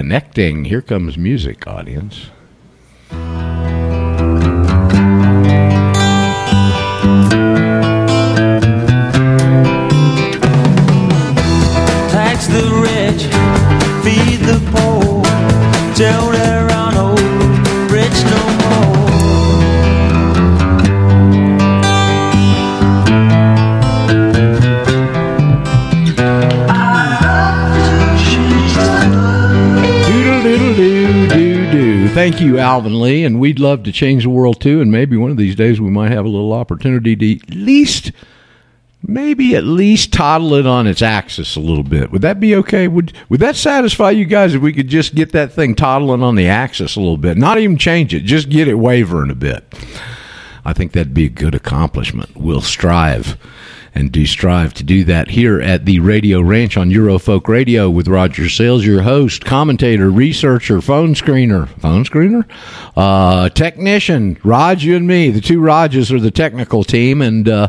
connecting. Here comes music, audience. Tax the rich, feed the poor, don't ever rich no more. Thank you, Alvin Lee, and we'd love to change the world too, and maybe one of these days we might have a little opportunity to at least toddle it on its axis a little bit. Would that be okay? Would that satisfy you guys if we could just get that thing toddling on the axis a little bit? Not even change it, just get it wavering a bit. I think that'd be a good accomplishment. We'll strive and do strive to do that here at the Radio Ranch on Eurofolk Radio with Roger Sales, your host, commentator, researcher, phone screener, technician, Raj, you and me. The two Rajas are the technical team, and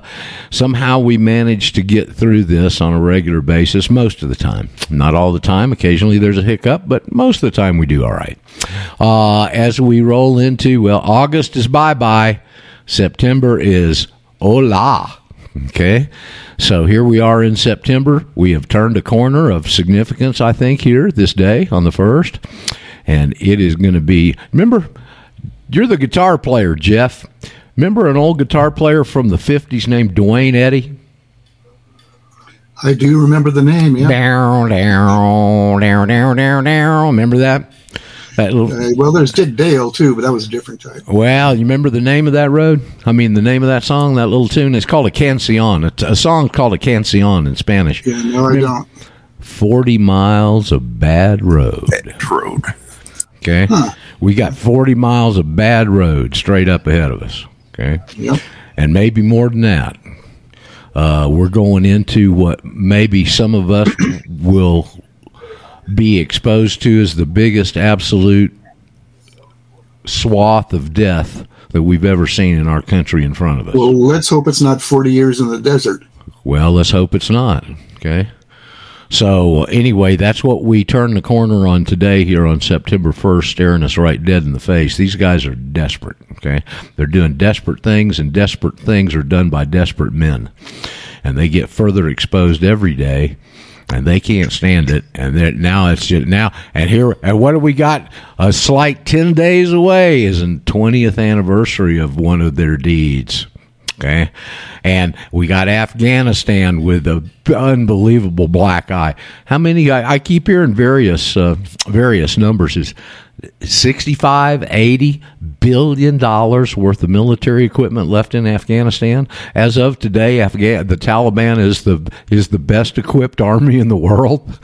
somehow we manage to get through this on a regular basis most of the time. Not all the time. Occasionally there's a hiccup, but most of the time we do all right. As we roll into, well, August is bye-bye. September is hola. Okay, so here we are in September. We have turned a corner of significance, I think, here this day on the 1st. And it is going to be, remember, you're the guitar player, Jeff. Remember an old guitar player from the 50s named Duane Eddy? I do remember the name, yeah. Down. Remember that? Well, there's Dick Dale, too, but that was a different type. Well, you remember the name of that road? I mean, the name of that song, that little tune? It's called a canción. A song called a canción in Spanish. Yeah, no, remember? I don't. 40 miles of bad road. Bad road. Okay? Huh. We got 40 miles of bad road straight up ahead of us. Okay? Yep. And maybe more than that. We're going into what maybe some of us will be exposed to as the biggest absolute swath of death that we've ever seen in our country in front of us. Well, let's hope it's not 40 years in the desert. Well, let's hope it's not. Okay. So anyway, that's what we turn the corner on today here on September 1st, staring us right dead in the face. These guys are desperate. Okay. They're doing desperate things, and desperate things are done by desperate men. And they get further exposed every day. And they can't stand it, and now it's just now. And here, and what do we got? A slight 10 days away is the 20th anniversary of one of their deeds. Okay, and we got Afghanistan with an unbelievable black eye. How many? I keep hearing various numbers. Is $65-80 billion worth of military equipment left in Afghanistan as of today. The Taliban is the best equipped army in the world.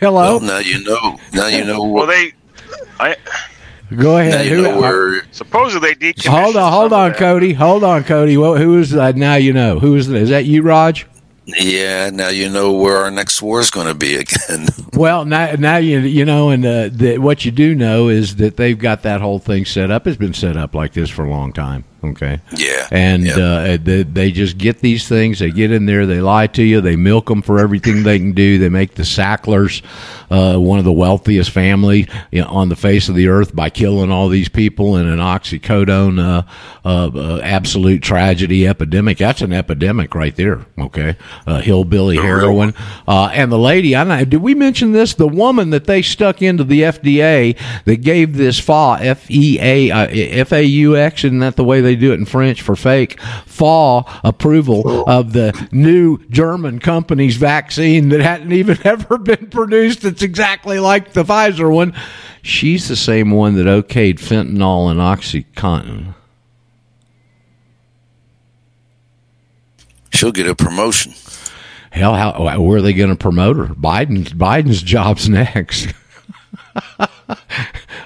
Hello. Well, now you know. Well, go ahead. You know supposedly they decommissioned. Hold on, Cody. Hold on, Cody. Well, who is that? Now you know. Who is that? Is that you, Raj? Yeah, now you know where our next war is going to be again. Well, now you know, and what you do know is that they've got that whole thing set up. It's been set up like this for a long time, okay? Yeah. And yep. They just get these things. They get in there. They lie to you. They milk them for everything they can do. They make the Sacklers one of the wealthiest family on the face of the earth by killing all these people in an oxycodone absolute tragedy epidemic. That's an epidemic right there, okay? Hillbilly heroin. And the lady, did we mention this? The woman that they stuck into the FDA that gave this FAUX, isn't that the way they do it in French for fake, approval of the new German company's vaccine that hadn't even ever been produced. It's exactly like the Pfizer one. She's the same one that okayed fentanyl and OxyContin. She'll get a promotion. Hell, where are they going to promote her? Biden's job's next.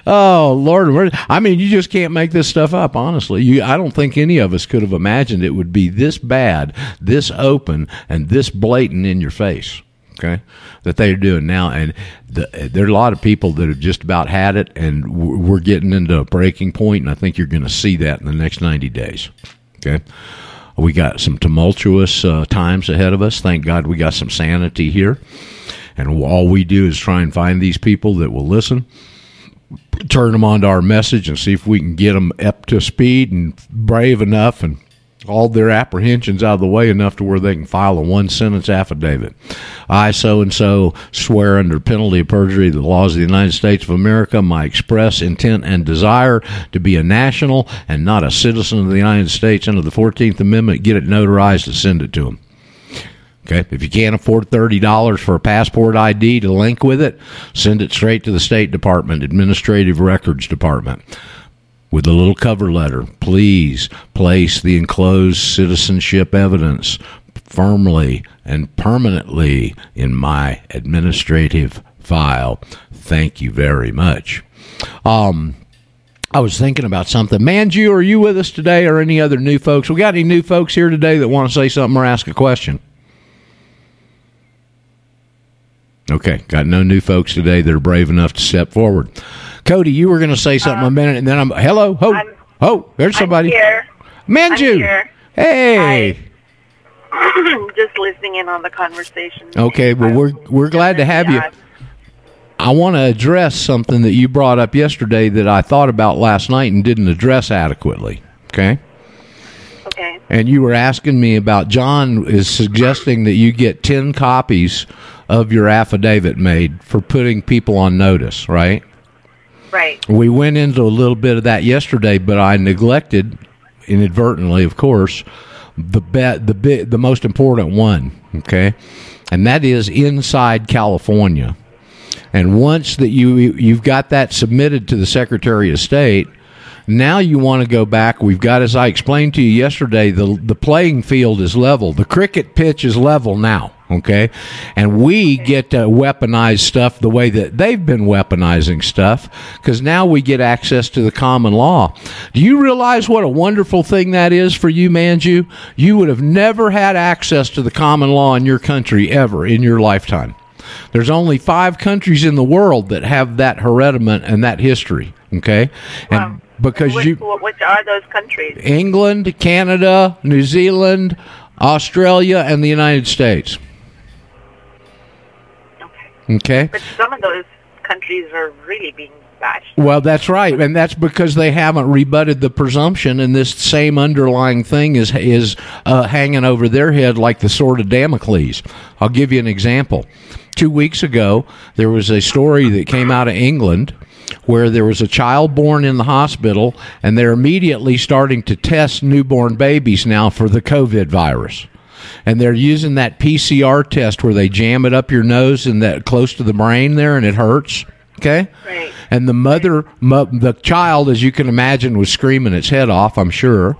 Oh, Lord. I mean, you just can't make this stuff up, honestly. I don't think any of us could have imagined it would be this bad, this open, and this blatant in your face. Okay, that they're doing now, and there are a lot of people that have just about had it, and we're getting into a breaking point, and I think you're going to see that in the next 90 days. Okay. We got some tumultuous times ahead of us. Thank God we got some sanity here. And all we do is try and find these people that will listen, turn them onto our message, and see if we can get them up to speed and brave enough and all their apprehensions out of the way enough to where they can file a one-sentence affidavit. I so-and-so swear under penalty of perjury the laws of the United States of America, my express intent and desire to be a national and not a citizen of the United States under the 14th Amendment, get it notarized and send it to them. Okay, if you can't afford $30 for a passport ID to link with it, send it straight to the State Department, Administrative Records Department. With a little cover letter, please place the enclosed citizenship evidence firmly and permanently in my administrative file. Thank you very much. I was thinking about something. Manju, are you with us today, or any other new folks? We got any new folks here today that want to say something or ask a question? Okay, got no new folks today that are brave enough to step forward. Cody, you were going to say something a minute, and then there's somebody. I'm here. Manju. I'm here. Hey. Just listening in on the conversation. Okay, well, we're glad to have you. I want to address something that you brought up yesterday that I thought about last night and didn't address adequately, okay? Okay. And you were asking me about John is suggesting that you get 10 copies of your affidavit made for putting people on notice, right? Right. We went into a little bit of that yesterday, but I neglected, inadvertently, of course, the most important one, okay? And that is inside California. And once that you've got that submitted to the Secretary of State, now you want to go back. We've got, as I explained to you yesterday, the playing field is level. The cricket pitch is level now. Okay, and we get to weaponize stuff the way that they've been weaponizing stuff, because now we get access to the common law. Do you realize what a wonderful thing that is for you, Manju? You would have never had access to the common law in your country ever in your lifetime. There's only 5 countries in the world that have that hereditament and that history. Okay, and wow. Because which are those countries? England, Canada, New Zealand, Australia, and the United States. Okay. But some of those countries are really being bashed. Well, that's right, and that's because they haven't rebutted the presumption, and this same underlying thing is hanging over their head like the sword of Damocles. I'll give you an example. 2 weeks ago, there was a story that came out of England where there was a child born in the hospital, and they're immediately starting to test newborn babies now for the COVID virus. And they're using that PCR test where they jam it up your nose and that close to the brain there, and it hurts. Okay? Right. And the mother, the child, as you can imagine, was screaming its head off, I'm sure.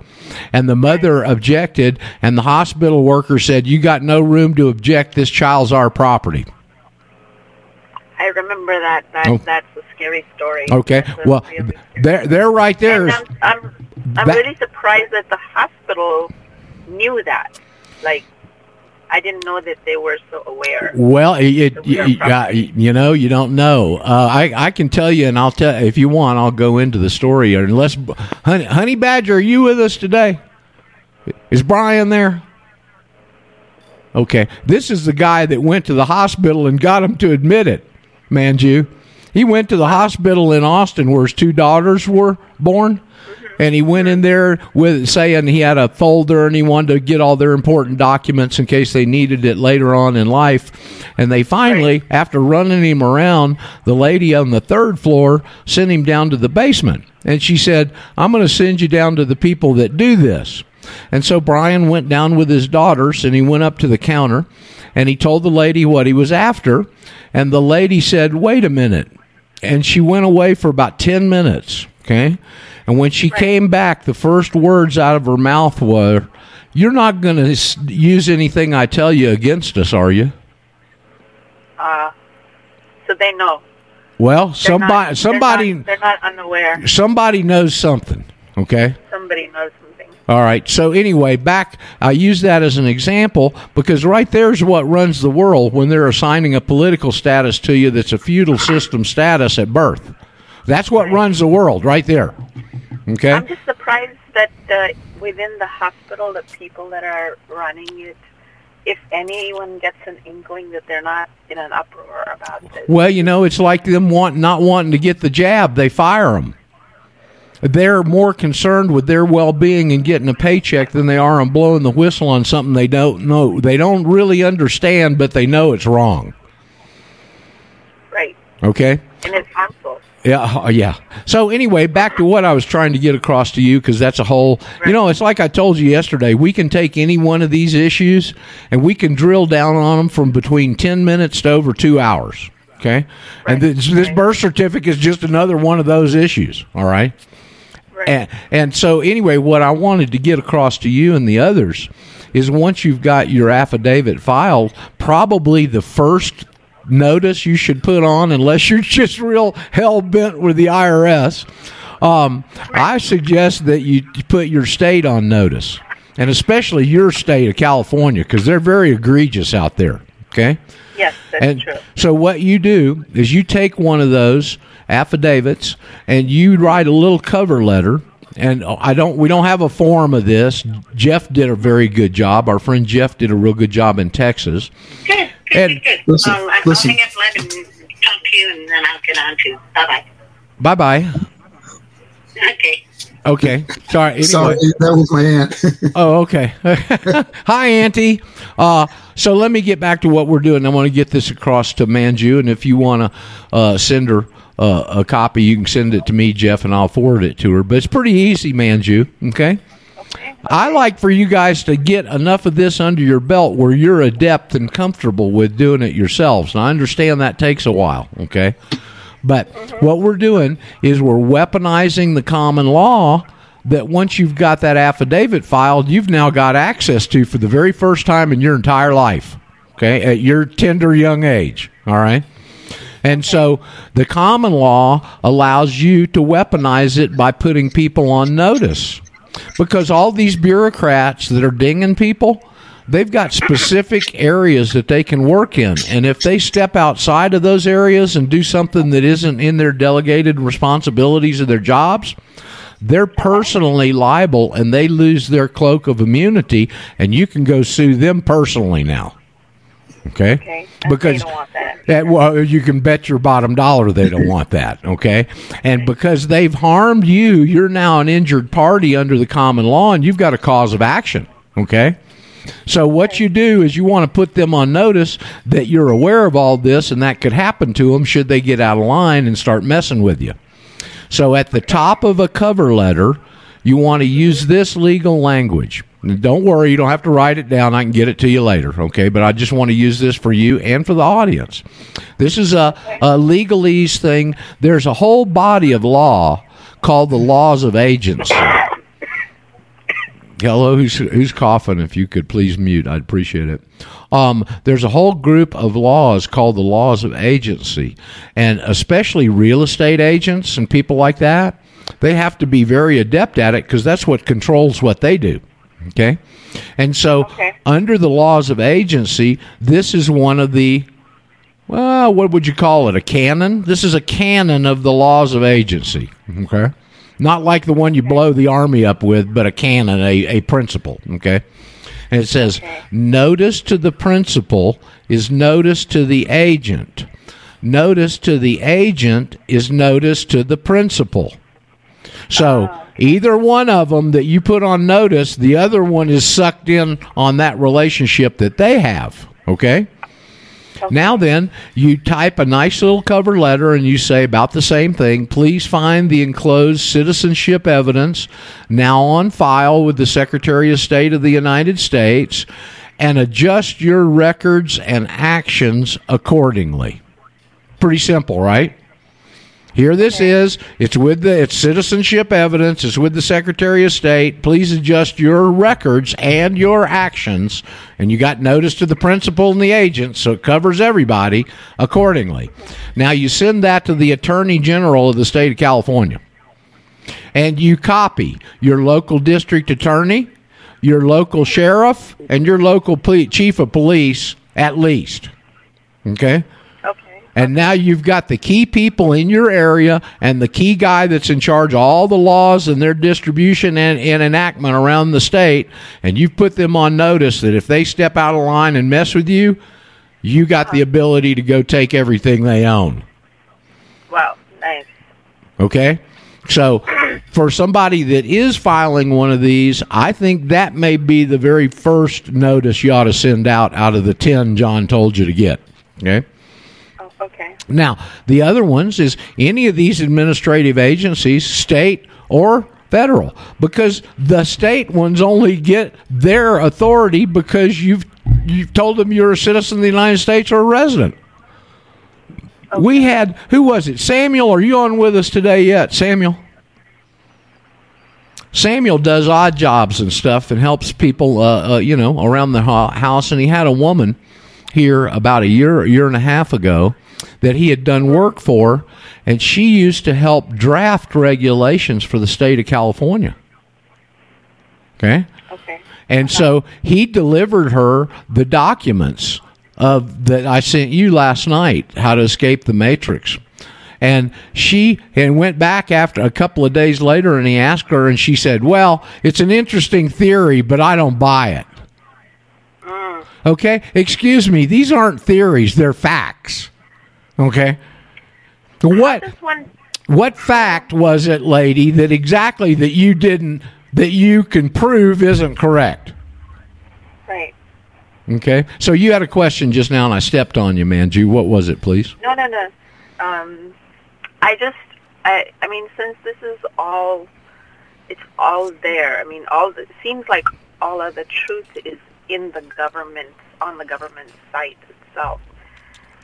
And the mother objected, and the hospital worker said, "You got no room to object. This child's our property." I remember that. That's a scary story. Okay. Well, really they're right there. I'm really surprised that the hospital knew that. Like, I didn't know that they were so aware. Well, you don't know. I can tell you, and I'll tell if you want. I'll go into the story. Unless, Honey Badger, are you with us today? Is Brian there? Okay, this is the guy that went to the hospital and got him to admit it, Manju. He went to the hospital in Austin where his 2 daughters were born. And he went in there with saying he had a folder and he wanted to get all their important documents in case they needed it later on in life. And they finally, after running him around, the lady on the 3rd floor sent him down to the basement. And she said, "I'm going to send you down to the people that do this." And so Brian went down with his daughters and he went up to the counter and he told the lady what he was after. And the lady said, "Wait a minute." And she went away for about 10 minutes. Okay. And when she came back, the first words out of her mouth were, "You're not going to use anything I tell you against us, are you?" So they know. Well, they're not unaware. Somebody knows something, okay? Somebody knows something. All right. So anyway, I use that as an example because right there's what runs the world when they're assigning a political status to you that's a feudal system status at birth. That's what runs the world right there. Okay. I'm just surprised that within the hospital, the people that are running it if anyone gets an inkling that they're not in an uproar about this? Well, you know, it's like them not wanting to get the jab. They fire them. They're more concerned with their well-being and getting a paycheck than they are on blowing the whistle on something they don't know. They don't really understand, but they know it's wrong. Right. Okay? And it's harmful. Yeah, yeah. So anyway, back to what I was trying to get across to you, because that's a whole, right. You know, it's like I told you yesterday, we can take any one of these issues and we can drill down on them from between 10 minutes to over 2 hours, okay? Right. And this birth certificate is just another one of those issues, all right? Right. And so anyway, what I wanted to get across to you and the others is once you've got your affidavit filed, probably the first notice you should put on, unless you're just real hell-bent with the IRS, I suggest that you put your state on notice, and especially your state of California, because they're very egregious out there, okay? Yes, that's true. So what you do is you take one of those affidavits, and you write a little cover letter. And we don't have a form of this. Jeff did a very good job. Our friend Jeff did a real good job in Texas. Good. Listen, I'm hang up, let him talk to you, and then I'll get on to. Bye bye. Okay. Sorry. Anyway. Sorry, that was my aunt. Oh, okay. Hi, Auntie. So let me get back to what we're doing. I want to get this across to Manju, and if you want to send her a copy, you can send it to me, Jeff, and I'll forward it to her. But it's pretty easy, Manju. Okay? I like for you guys to get enough of this under your belt where you're adept and comfortable with doing it yourselves. And I understand that takes a while, okay? But what we're doing is we're weaponizing the common law that once you've got that affidavit filed, you've now got access to for the very first time in your entire life, okay, at your tender young age, all right? And so the common law allows you to weaponize it by putting people on notice, because all these bureaucrats that are dinging people, they've got specific areas that they can work in. And if they step outside of those areas and do something that isn't in their delegated responsibilities of their jobs, they're personally liable and they lose their cloak of immunity, and you can go sue them personally now. Okay? Because they don't want that. Well, you can bet your bottom dollar they don't want that, okay? And because they've harmed you, you're now an injured party under the common law, and you've got a cause of action, okay? So what you do is you want to put them on notice that you're aware of all this, and that could happen to them should they get out of line and start messing with you. So at the top of a cover letter, you want to use this legal language. Don't worry, you don't have to write it down. I can get it to you later, okay? But I just want to use this for you and for the audience. This is a legalese thing. There's a whole body of law called the laws of agency. Hello, who's coughing? If you could please mute, I'd appreciate it. There's a whole group of laws called the laws of agency, and especially real estate agents and people like that, they have to be very adept at it because that's what controls what they do. Okay? And so under the laws of agency, this is one of the, well, what would you call it, a canon? This is a canon of the laws of agency. Okay? Not like the one you blow the army up with, but a canon, a principle. Okay? And it says, notice to the principal is notice to the agent. Notice to the agent is notice to the principal. So either one of them that you put on notice, the other one is sucked in on that relationship that they have, okay? Now then, you type a nice little cover letter and you say about the same thing. Please find the enclosed citizenship evidence now on file with the Secretary of State of the United States and adjust your records and actions accordingly. Pretty simple, right? Here this is. It's citizenship evidence. It's with the Secretary of State. Please adjust your records and your actions. And you got notice to the principal and the agent, so it covers everybody accordingly. Now you send that to the Attorney General of the state of California. And you copy your local district attorney, your local sheriff, and your local chief of police at least. Okay? And now you've got the key people in your area and the key guy that's in charge of all the laws and their distribution and enactment around the state. And you've put them on notice that if they step out of line and mess with you, you got the ability to go take everything they own. Wow, nice. Okay? So for somebody that is filing one of these, I think that may be the very first notice you ought to send out of the 10 John told you to get. Okay? Okay. Now, the other ones is any of these administrative agencies, state or federal, because the state ones only get their authority because you've told them you're a citizen of the United States or a resident. Okay. We had, who was it? Samuel, are you on with us today yet? Samuel? Samuel does odd jobs and stuff and helps people, around the house. And he had a woman here about a year and a half ago that he had done work for, and she used to help draft regulations for the state of California. Okay? Okay. And so he delivered her the documents that I sent you last night, How to Escape the Matrix. And she went back after a couple of days later, and he asked her, and she said, well, it's an interesting theory, but I don't buy it. Okay? Excuse me, these aren't theories, they're facts. Okay? What fact was it, lady, that you can prove isn't correct? Right. Okay? So you had a question just now, and I stepped on you, Manju. What was it, please? No. I mean, since this is all, it's all there. I mean, it seems like all of the truth is in the government, on the government site itself.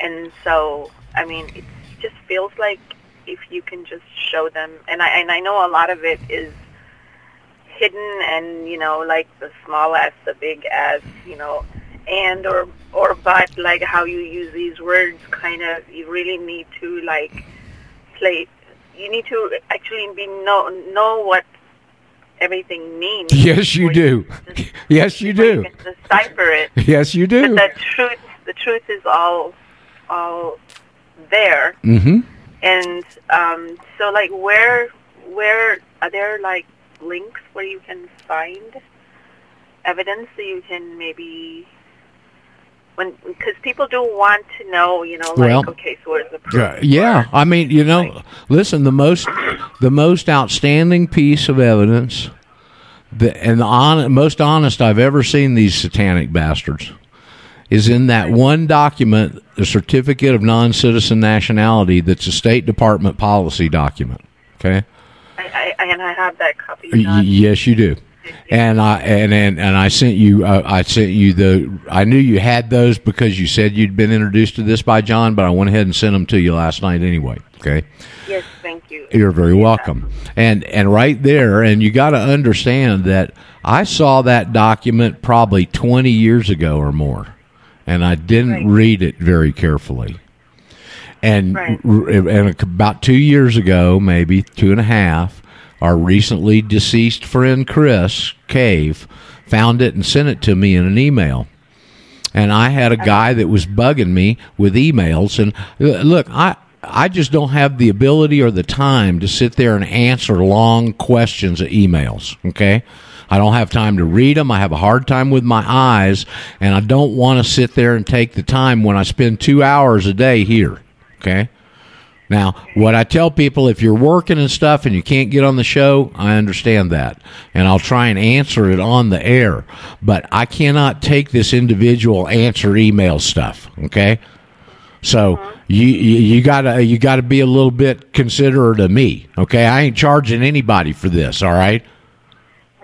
And so, I mean, it just feels like if you can just show them, and I know a lot of it is hidden and, like the small s, the big s, and or but, like how you use these words, kind of, you really need to, like, you need to actually know what everything means. Yes, you do. Yes, you do. Decipher it. Yes, you do. But the truth is all there. Mm-hmm. And so, like, where are there, like, links where you can find evidence that you can maybe, because people do want to know, okay, so where's the proof? Yeah, I mean, listen, the most outstanding piece of evidence, most honest I've ever seen these satanic bastards, is in that one document, the Certificate of Non-Citizen Nationality, that's a State Department policy document, okay? I have that copy. Yes, you do. And I sent you. I knew you had those because you said you'd been introduced to this by John, but I went ahead and sent them to you last night anyway. Okay. Yes, thank you. You're very welcome. And right there, and you got to understand that I saw that document probably 20 years ago or more, and I didn't read it very carefully. And and about 2 years ago, maybe 2.5. Our recently deceased friend Chris Cave found it and sent it to me in an email. And I had a guy that was bugging me with emails. And look, I just don't have the ability or the time to sit there and answer long questions of emails, okay? I don't have time to read them. I have a hard time with my eyes. And I don't want to sit there and take the time when I spend 2 hours a day here, okay? Now, what I tell people, if you're working and stuff and you can't get on the show, I understand that. And I'll try and answer it on the air. But I cannot take this individual answer email stuff, okay? So you gotta be a little bit considerate of me, okay? I ain't charging anybody for this, all right?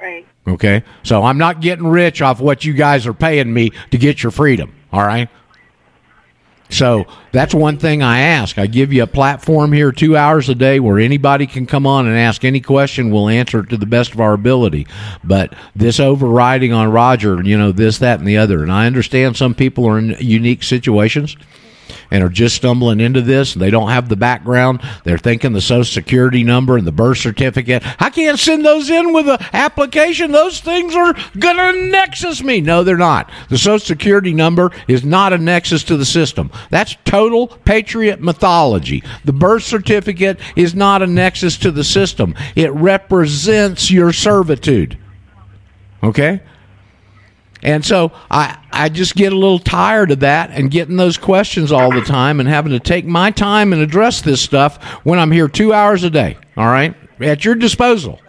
Right. Okay? So I'm not getting rich off what you guys are paying me to get your freedom, all right? So that's one thing I ask. I give you a platform here 2 hours a day where anybody can come on and ask any question. We'll answer it to the best of our ability. But this overriding on Roger, this, that, and the other. And I understand some people are in unique situations. and are just stumbling into this. They don't have the background. They're thinking the Social Security number and the birth certificate. I can't send those in with an application. Those things are going to nexus me. No, they're not. The Social Security number is not a nexus to the system. That's total patriot mythology. The birth certificate is not a nexus to the system. It represents your servitude. Okay? And so I just get a little tired of that and getting those questions all the time and having to take my time and address this stuff when I'm here 2 hours a day, all right, at your disposal.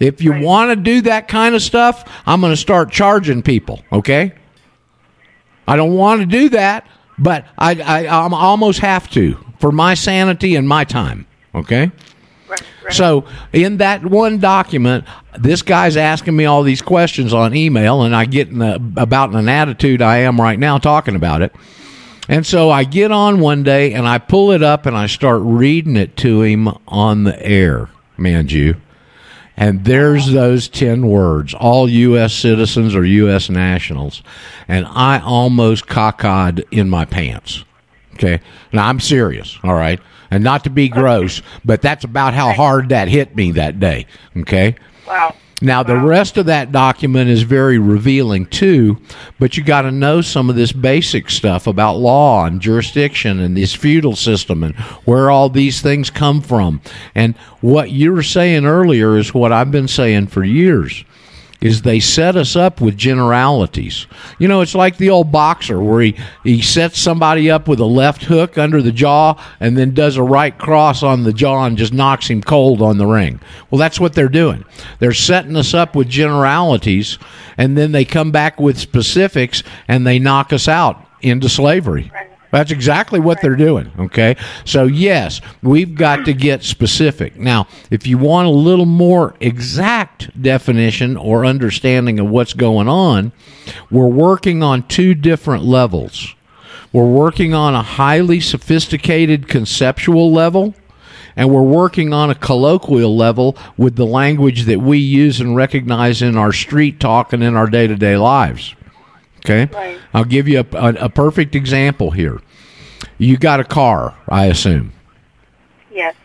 If you want to do that kind of stuff, I'm going to start charging people, okay? I don't want to do that, but I almost have to for my sanity and my time, okay? Right. So in that one document, this guy's asking me all these questions on email, and I get about in an attitude I am right now talking about it. And so I get on one day, and I pull it up, and I start reading it to him on the air, Manju. And there's those 10 words, all U.S. citizens or U.S. nationals. And I almost cockeyed in my pants. Okay? Now, I'm serious, all right? And not to be gross, but that's about how hard that hit me that day. Okay? Wow. Now, the rest of that document is very revealing, too, but you got to know some of this basic stuff about law and jurisdiction and this feudal system and where all these things come from. And what you were saying earlier is what I've been saying for years, is they set us up with generalities. You know, it's like the old boxer where he sets somebody up with a left hook under the jaw and then does a right cross on the jaw and just knocks him cold on the ring. Well, that's what they're doing. They're setting us up with generalities, and then they come back with specifics, and they knock us out into slavery. That's exactly what they're doing, okay? So, yes, we've got to get specific. Now, if you want a little more exact definition or understanding of what's going on, we're working on two different levels. We're working on a highly sophisticated conceptual level, and we're working on a colloquial level with the language that we use and recognize in our street talk and in our day-to-day lives. Okay, right. I'll give you a perfect example here. You got a car, I assume. Yes.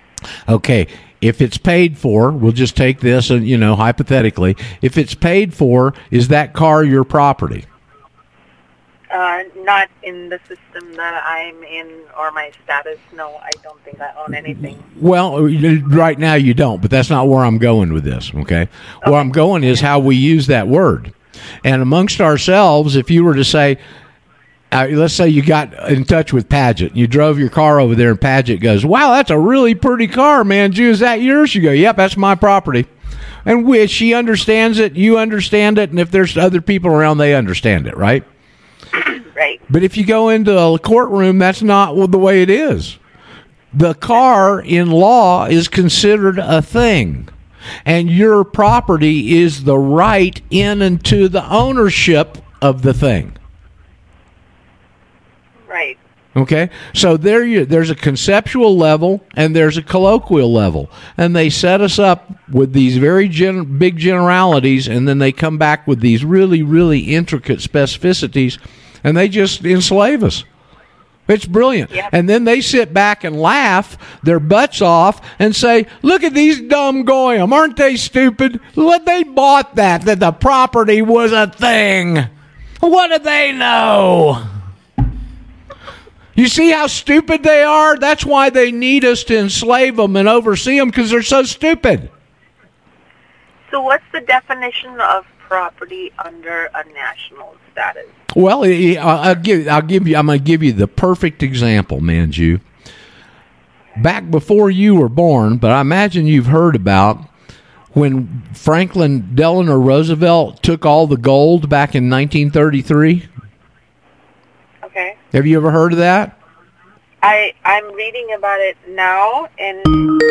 Okay, if it's paid for, we'll just take this and, you know, hypothetically, if it's paid for, is that car your property? Not in the system that I'm in or my status. No, I don't think I own anything. Well, right now you don't, but that's not where I'm going with this, okay? Where I'm going is how we use that word. And amongst ourselves, if you were to say, let's say you got in touch with Padgett, you drove your car over there, and Padgett goes, "Wow, that's a really pretty car, Manju. Is that yours?" You go, "Yep, that's my property." And she understands it, you understand it, and if there's other people around, they understand it, right? Right. But if you go into a courtroom, that's not the way it is. The car in law is considered a thing. And your property is the right in and to the ownership of the thing. Right. Okay? So there's a conceptual level and there's a colloquial level. And they set us up with these very big generalities, and then they come back with these really, really intricate specificities, and they just enslave us. It's brilliant. Yep. And then they sit back and laugh their butts off and say, "Look at these dumb goyim. Aren't they stupid? They bought that the property was a thing. What do they know? You see how stupid they are? That's why they need us to enslave them and oversee them, because they're so stupid." So what's the definition of property under a national status? Well, I'm going to give you the perfect example, Manju. Back before you were born, but I imagine you've heard about when Franklin Delano Roosevelt took all the gold back in 1933. Okay. Have you ever heard of that? I'm reading about it now, and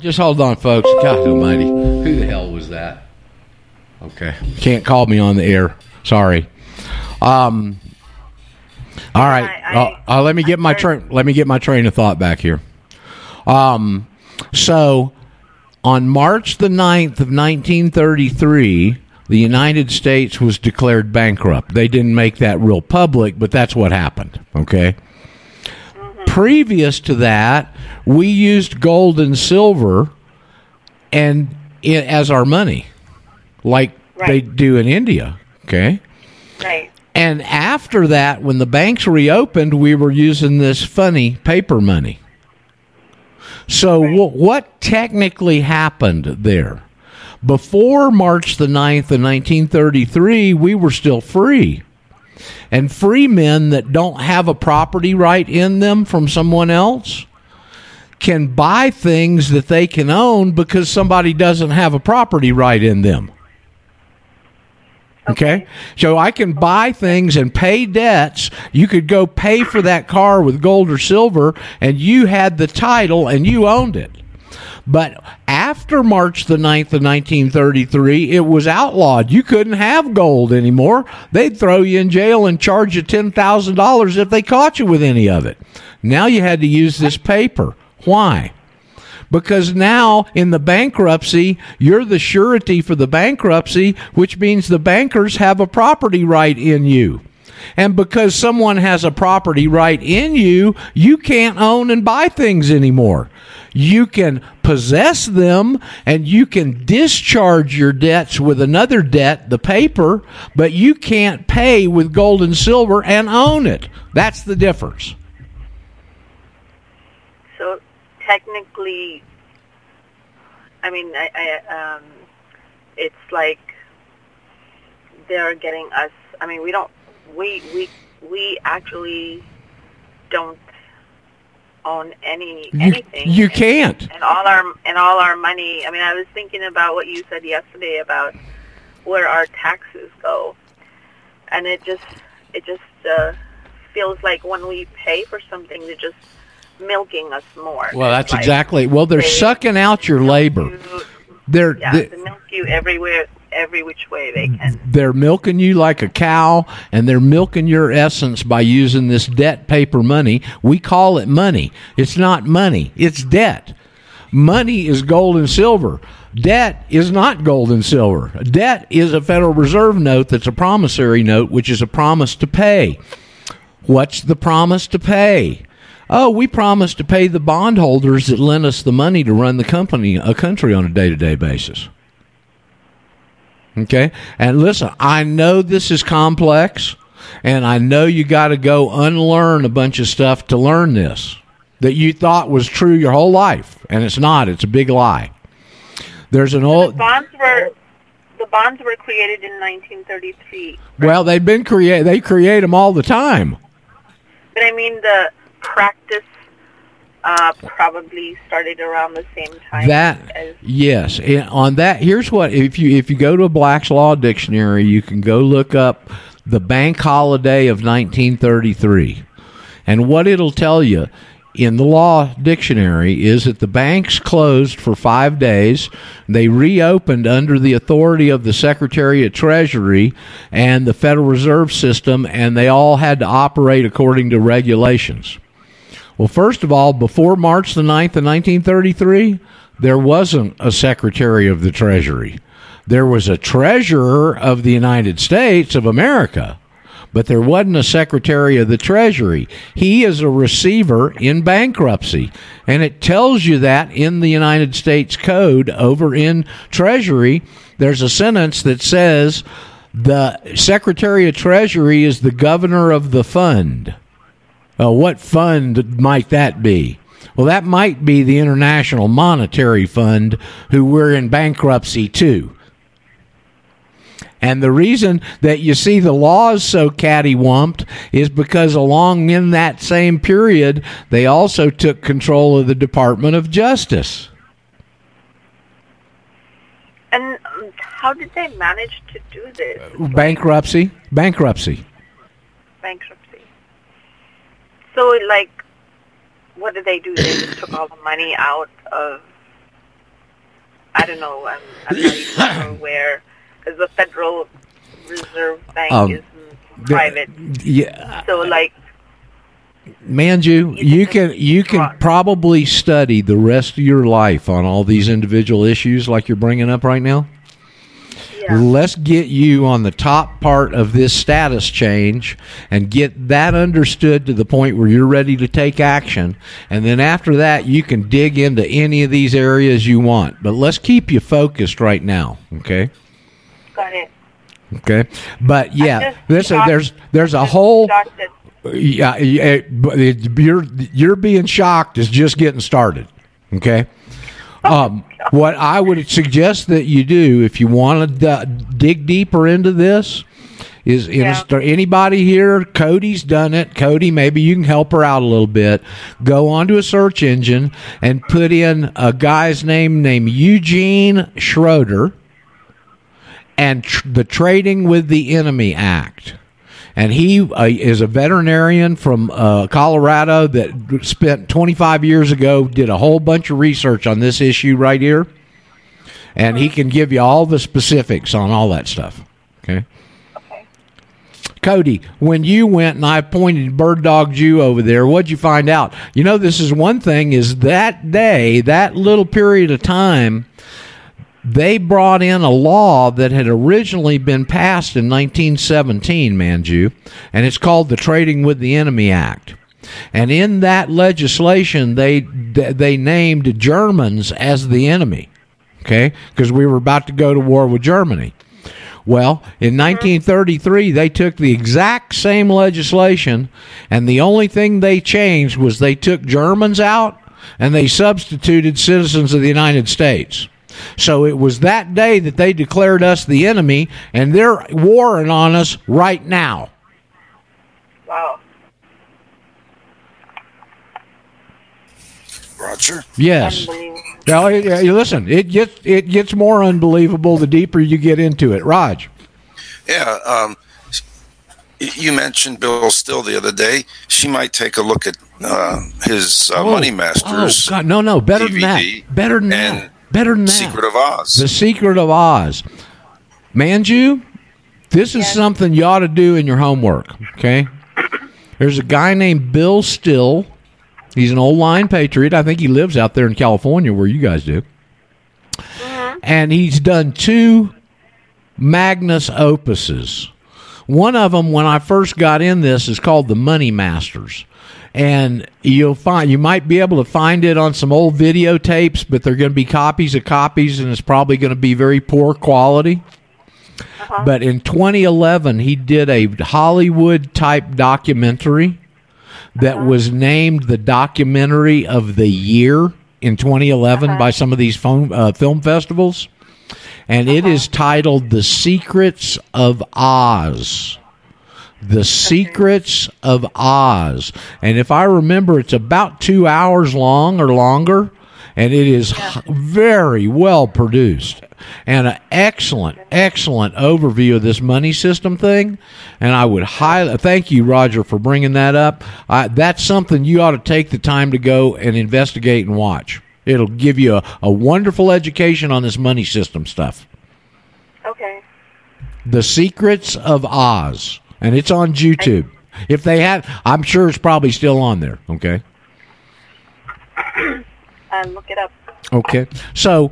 just hold on, folks. God almighty. Who the hell was that? Okay. Can't call me on the air. Sorry. All right. Let me get my train of thought back here. So on March the 9th of 1933, the United States was declared bankrupt. They didn't make that real public, but that's what happened. Okay. Mm-hmm. Previous to that, we used gold and silver and as our money, like they do in India. Okay. Right. And after that, when the banks reopened, we were using this funny paper money. So what technically happened there? Before March the 9th of 1933, we were still free. And free men that don't have a property right in them from someone else can buy things that they can own because somebody doesn't have a property right in them. Okay. So I can buy things and pay debts. You could go pay for that car with gold or silver, and you had the title and you owned it. But after March the 9th of 1933, it was outlawed. You couldn't have gold anymore. They'd throw you in jail and charge you $10,000 if they caught you with any of it. Now you had to use this paper. Why? Because now in the bankruptcy, you're the surety for the bankruptcy, which means the bankers have a property right in you. And because someone has a property right in you, you can't own and buy things anymore. You can possess them, and you can discharge your debts with another debt, the paper, but you can't pay with gold and silver and own it. That's the difference. So technically, I mean, I it's like they're getting us. I mean, we actually don't own anything. You can't. And all our money. I mean, I was thinking about what you said yesterday about where our taxes go, and it just feels like when we pay for something, they just milking us more. Well, that's like, exactly. Well, they're sucking out your labor. They milk you everywhere, every which way they can. They're milking you like a cow, and they're milking your essence by using this debt paper money. We call it money. It's not money. It's debt. Money is gold and silver. Debt is not gold and silver. Debt is a Federal Reserve note that's a promissory note, which is a promise to pay. What's the promise to pay? Oh, we promised to pay the bondholders that lent us the money to run the country on a day-to-day basis. Okay? And listen, I know this is complex, and I know you got to go unlearn a bunch of stuff to learn this that you thought was true your whole life, and it's not. It's a big lie. There's an old... The bonds were created in 1933. Right? Well, they've been created. They create them all the time. But I mean the practice probably started around the same time. Here's what, if you go to a Black's Law Dictionary, you can go look up the bank holiday of 1933. And what it'll tell you in the law dictionary is that the banks closed for 5 days. They reopened under the authority of the Secretary of Treasury and the Federal Reserve System, and they all had to operate according to regulations. Well, first of all, before March the 9th of 1933, there wasn't a Secretary of the Treasury. There was a Treasurer of the United States of America, but there wasn't a Secretary of the Treasury. He is a receiver in bankruptcy, and it tells you that in the United States Code over in Treasury, there's a sentence that says the Secretary of Treasury is the governor of the fund. What fund might that be? Well, that might be the International Monetary Fund, who we're in bankruptcy to. And the reason that you see the laws so cattywamped is because along in that same period, they also took control of the Department of Justice. And how did they manage to do this? Bankruptcy. So, like, what did they do? They just took all the money out of, I don't know, I'm not even sure where, because the Federal Reserve Bank is private. Yeah. So, like, Manju, you can probably study the rest of your life on all these individual issues like you're bringing up right now. Yeah. Let's get you on the top part of this status change and get that understood to the point where you're ready to take action. And then after that, you can dig into any of these areas you want. But let's keep you focused right now, okay? Got it. Okay. But, yeah, there's a whole... Yeah, you're being shocked is just getting started, okay? What I would suggest that you do if you want to dig deeper into this is anybody here, Cody's done it. Cody, maybe you can help her out a little bit. Go onto a search engine and put in a guy's name named Eugene Schroeder and the Trading with the Enemy Act. And he is a veterinarian from Colorado that spent 25 years ago, did a whole bunch of research on this issue right here. And he can give you all the specifics on all that stuff. Okay? Okay. Cody, when you went and I pointed bird dogged you over there, what'd you find out? You know, this is one thing is that day, that little period of time, they brought in a law that had originally been passed in 1917, Manju, and it's called the Trading with the Enemy Act. And in that legislation, they named Germans as the enemy, okay, because we were about to go to war with Germany. Well, in 1933, they took the exact same legislation, and the only thing they changed was they took Germans out, and they substituted citizens of the United States. So it was that day that they declared us the enemy, and they're warring on us right now. Wow. Roger? Yes. Now, listen, it gets more unbelievable the deeper you get into it. Raj? Yeah, you mentioned Bill Still the other day. She might take a look at his Money Masters. Oh, God, no, better DVD, than that. Better than that. Better than that. Secret of Oz. The Secret of Oz. Manju, this is something you ought to do in your homework, okay? There's a guy named Bill Still. He's an old line patriot. I think he lives out there in California where you guys do. Mm-hmm. And he's done two magnus opuses. One of them, when I first got in this, is called the Money Masters. And you might be able to find it on some old videotapes, but they're going to be copies of copies, and it's probably going to be very poor quality. Uh-huh. But in 2011, he did a Hollywood-type documentary that was named the Documentary of the Year in 2011 by some of these film festivals. And it is titled The Secrets of Oz. The Secrets of Oz. And if I remember, it's about 2 hours long or longer, and it is very well produced and an excellent overview of this money system thing. And I would highly thank you, Roger, for bringing that up. That's something you ought to take the time to go and investigate and watch. It'll give you a wonderful education on this money system stuff. Okay. The Secrets of Oz. And it's on YouTube. If they have, I'm sure it's probably still on there. Okay. Look it up. Okay. So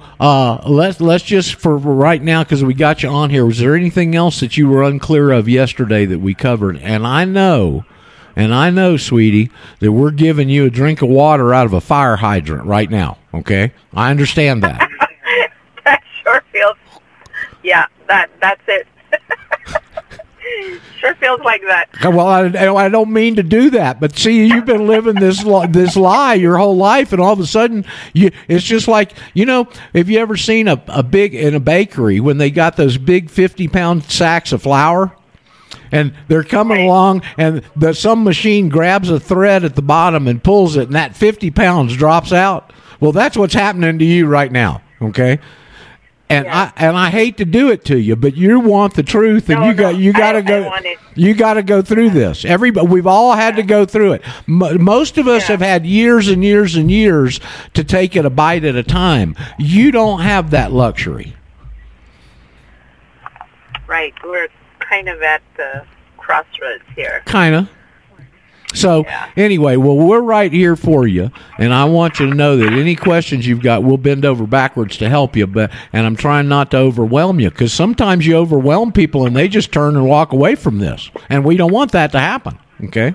let's just for right now, because we got you on here. Was there anything else that you were unclear of yesterday that we covered? And I know, sweetie, that we're giving you a drink of water out of a fire hydrant right now. Okay. I understand that. That sure feels. Yeah. That's it. Sure feels like that. Well, I don't mean to do that, but see, you've been living this lie your whole life, and all of a sudden, it's just like, you know, have you ever seen a big, in a bakery, when they got those big 50-pound sacks of flour, and they're coming along, and some machine grabs a thread at the bottom and pulls it, and that 50 pounds drops out? Well, that's what's happening to you right now, okay? And I hate to do it to you, but you want the truth, and you got to go through this. Everybody, we've all had to go through it. Most of us have had years and years and years to take it a bite at a time. You don't have that luxury, right? We're kind of at the crossroads here. Kind of. So anyway, well, we're right here for you, and I want you to know that any questions you've got, we'll bend over backwards to help you. But and I'm trying not to overwhelm you, because sometimes you overwhelm people and they just turn and walk away from this, and we don't want that to happen. Okay.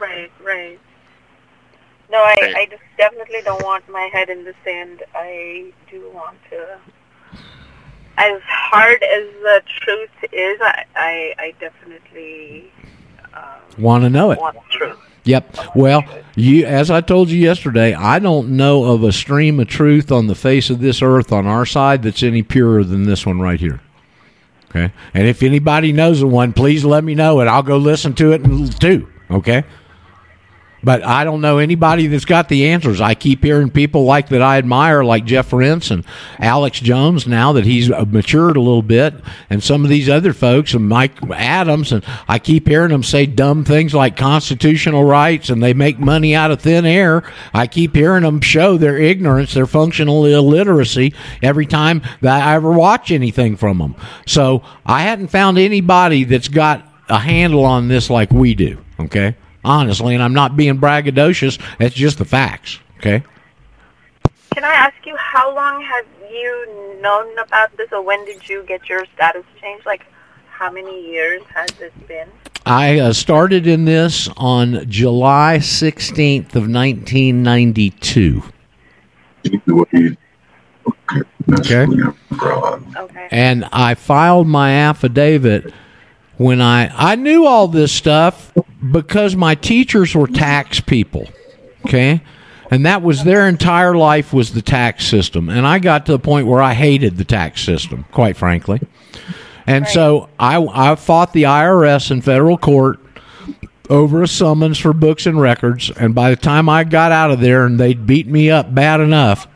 Right, right. No, I just definitely don't want my head in the sand. I do want to. As hard as the truth is, I definitely. Want to know it. Yep. Well, you, as I told you yesterday, I don't know of a stream of truth on the face of this earth on our side that's any purer than this one right here. Okay? And if anybody knows of one, please let me know, and I'll go listen to it too. Okay? But I don't know anybody that's got the answers. I keep hearing people like that I admire, like Jeff Rentz and Alex Jones, now that he's matured a little bit, and some of these other folks, and Mike Adams, and I keep hearing them say dumb things like constitutional rights, and they make money out of thin air. I keep hearing them show their ignorance, their functional illiteracy, every time that I ever watch anything from them. So I hadn't found anybody that's got a handle on this like we do, okay? Honestly, and I'm not being braggadocious. That's just the facts, okay? Can I ask you, how long have you known about this, or when did you get your status changed? Like, how many years has this been? I started in this on July 16th of 1992. Okay? Okay. And I filed my affidavit when I knew all this stuff because my teachers were tax people, okay? And that was their entire life, was the tax system. And I got to the point where I hated the tax system, quite frankly. And so I fought the IRS in federal court over a summons for books and records. And by the time I got out of there, and they'd beat me up bad enough,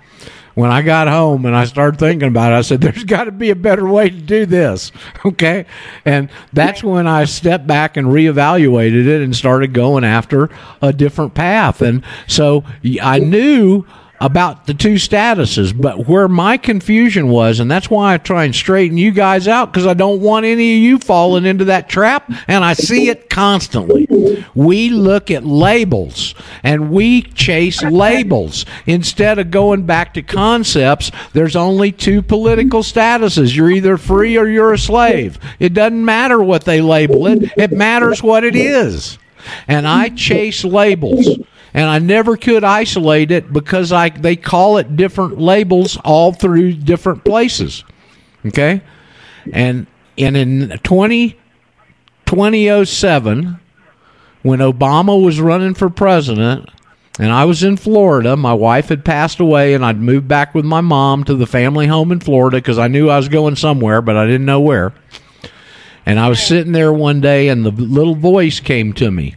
when I got home and I started thinking about it, I said, there's got to be a better way to do this, okay? And that's when I stepped back and reevaluated it and started going after a different path. And so I knew about the two statuses, but where my confusion was, and that's why I try and straighten you guys out, because I don't want any of you falling into that trap, and I see it constantly. We look at labels, and we chase labels. Instead of going back to concepts, there's only two political statuses. You're either free or you're a slave. It doesn't matter what they label it. It matters what it is. And I chase labels. And I never could isolate it because they call it different labels all through different places, okay? And in 2007, when Obama was running for president, and I was in Florida, my wife had passed away, and I'd moved back with my mom to the family home in Florida because I knew I was going somewhere, but I didn't know where. And I was sitting there one day, and the little voice came to me.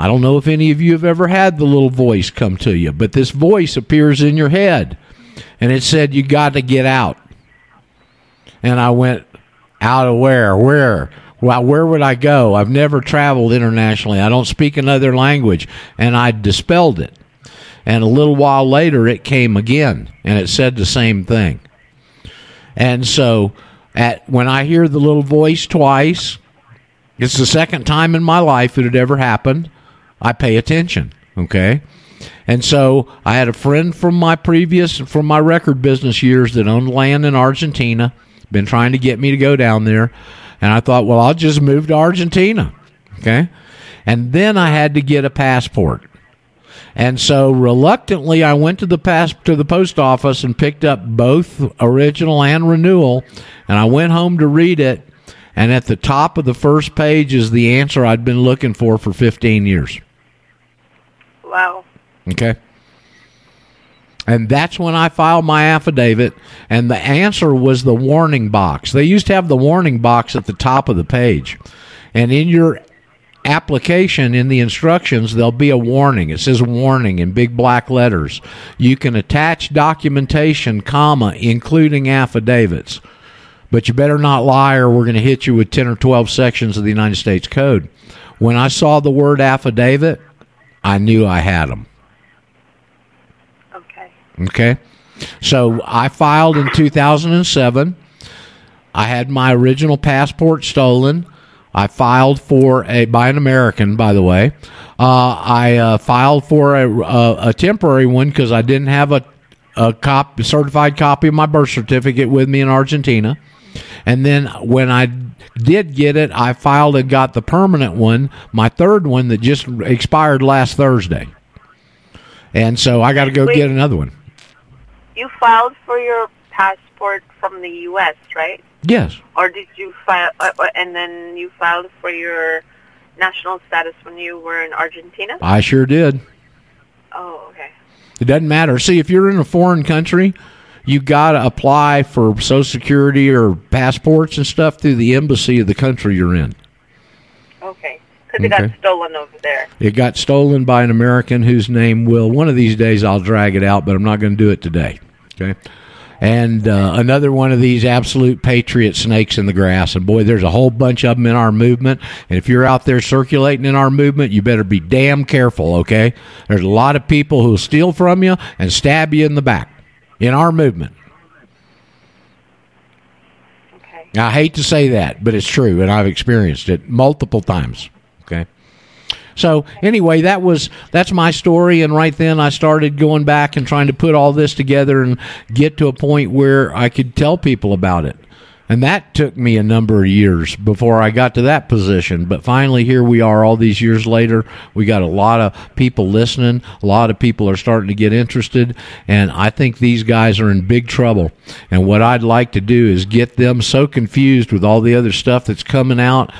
I don't know if any of you have ever had the little voice come to you, but this voice appears in your head, and it said, you got to get out. And I went, out of where? Where? Well, where would I go? I've never traveled internationally. I don't speak another language. And I dispelled it. And a little while later, it came again, and it said the same thing. And so when I hear the little voice twice, it's the second time in my life that it ever happened, I pay attention, okay? And so I had a friend from my record business years that owned land in Argentina, been trying to get me to go down there, and I thought, well, I'll just move to Argentina, okay? And then I had to get a passport. And so reluctantly I went to the post office and picked up both original and renewal, and I went home to read it, and at the top of the first page is the answer I'd been looking for 15 years. Wow. Okay. And that's when I filed my affidavit, and the answer was the warning box. They used to have the warning box at the top of the page. And in your application, in the instructions, there'll be a warning. It says warning in big black letters. You can attach documentation, comma, including affidavits. But you better not lie, or we're going to hit you with 10 or 12 sections of the United States Code. When I saw the word affidavit, I knew I had them. Okay. Okay? So I filed in 2007. I had my original passport stolen. I filed for a, by an American, by the way, I filed for a temporary one because I didn't have a certified copy of my birth certificate with me in Argentina. And then when I did get it, I filed and got the permanent one, my third one that just expired last Thursday. And so I got to go get another one. You filed for your passport from the U.S., right? Yes. Or did you file, and then you filed for your national status when you were in Argentina? I sure did. Oh, okay. It doesn't matter. See, if you're in a foreign country, you got to apply for Social Security or passports and stuff through the embassy of the country you're in. Okay. Because it got stolen over there. It got stolen by an American whose name will, one of these days I'll drag it out, but I'm not going to do it today. Okay. And another one of these absolute patriot snakes in the grass. And, boy, there's a whole bunch of them in our movement. And if you're out there circulating in our movement, you better be damn careful, okay? There's a lot of people who will steal from you and stab you in the back. In our movement. Okay. Now, I hate to say that, but it's true, and I've experienced it multiple times. Okay. So anyway, that's my story, and right then I started going back and trying to put all this together and get to a point where I could tell people about it. And that took me a number of years before I got to that position. But finally, here we are all these years later. We got a lot of people listening. A lot of people are starting to get interested. And I think these guys are in big trouble. And what I'd like to do is get them so confused with all the other stuff that's coming out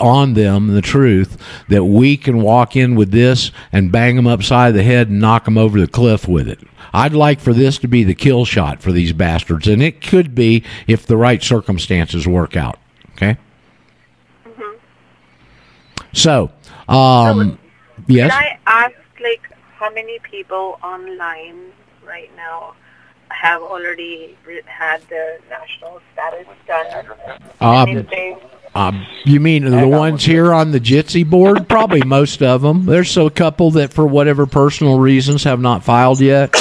on them, the truth, that we can walk in with this and bang them upside the head and knock them over the cliff with it. I'd like for this to be the kill shot for these bastards, and it could be if the right circumstances work out. Okay? Mm-hmm. So, yes? Can I ask, like, how many people online right now have already had their national status done? You mean the ones here on the Jitsi board? Probably most of them. There's a couple that for whatever personal reasons have not filed yet.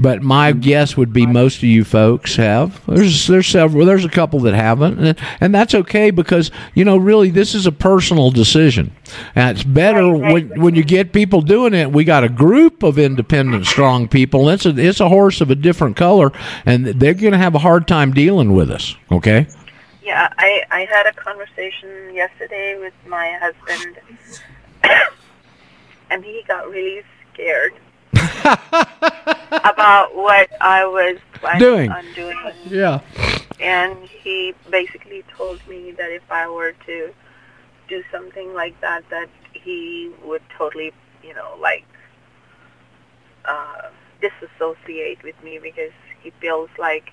But my guess would be most of you folks have. There's several. There's a couple that haven't, and that's okay because you know really this is a personal decision. And it's better when you get people doing it. We got a group of independent, strong people. It's a horse of a different color, and they're going to have a hard time dealing with us. Okay. Yeah, I had a conversation yesterday with my husband, and he got really scared. about what I was planning on doing. Yeah. And he basically told me that if I were to do something like that, that he would totally, you know, like disassociate with me because he feels like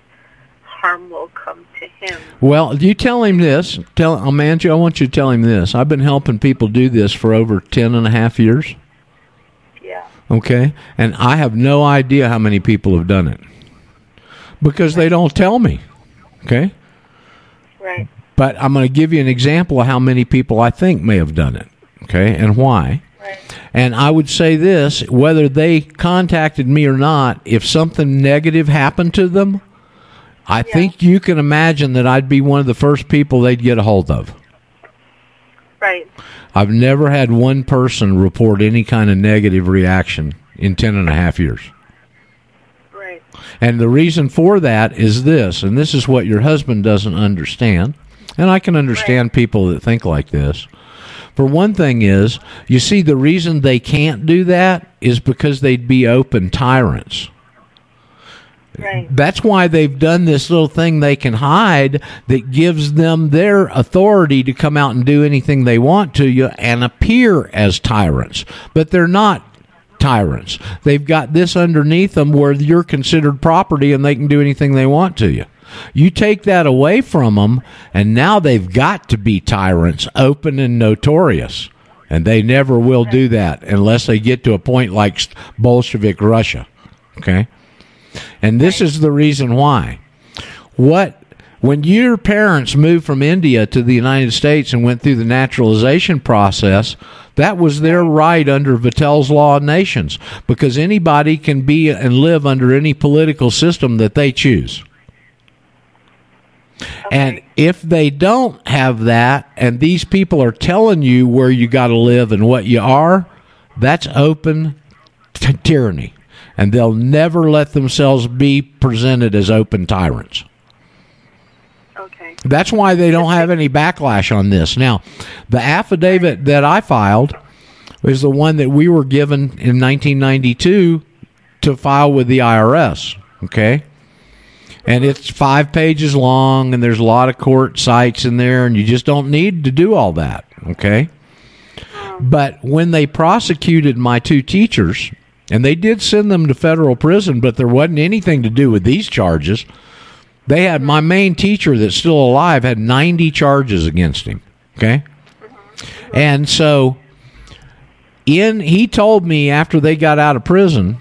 harm will come to him. Well, you tell him this. Manju, I want you to tell him this. I've been helping people do this for over 10.5 years. Okay, and I have no idea how many people have done it because they don't tell me. Okay, right. But I'm going to give you an example of how many people I think may have done it. Okay, and why? Right. And I would say this: whether they contacted me or not, if something negative happened to them, I think you can imagine that I'd be one of the first people they'd get a hold of. Right. I've never had one person report any kind of negative reaction in 10.5 years. Right. And the reason for that is this, and this is what your husband doesn't understand, and I can understand people that think like this. For one thing is, you see, the reason they can't do that is because they'd be open tyrants. Right. That's why they've done this little thing they can hide that gives them their authority to come out and do anything they want to you and appear as tyrants. But they're not tyrants. They've got this underneath them where you're considered property and they can do anything they want to you. You take that away from them, and now they've got to be tyrants, open and notorious. And they never will do that unless they get to a point like Bolshevik Russia. Okay? And this is the reason why. When your parents moved from India to the United States and went through the naturalization process, that was their right under Vattel's Law of Nations, because anybody can be and live under any political system that they choose. Okay. And if they don't have that, and these people are telling you where you got to live and what you are, that's open tyranny. And they'll never let themselves be presented as open tyrants. Okay. That's why they don't have any backlash on this. Now, the affidavit that I filed is the one that we were given in 1992 to file with the IRS, okay? And it's 5 pages long, and there's a lot of court sites in there, and you just don't need to do all that, okay? But when they prosecuted my 2 teachers, and they did send them to federal prison, but there wasn't anything to do with these charges. They had my main teacher that's still alive had 90 charges against him, okay? And so he told me after they got out of prison,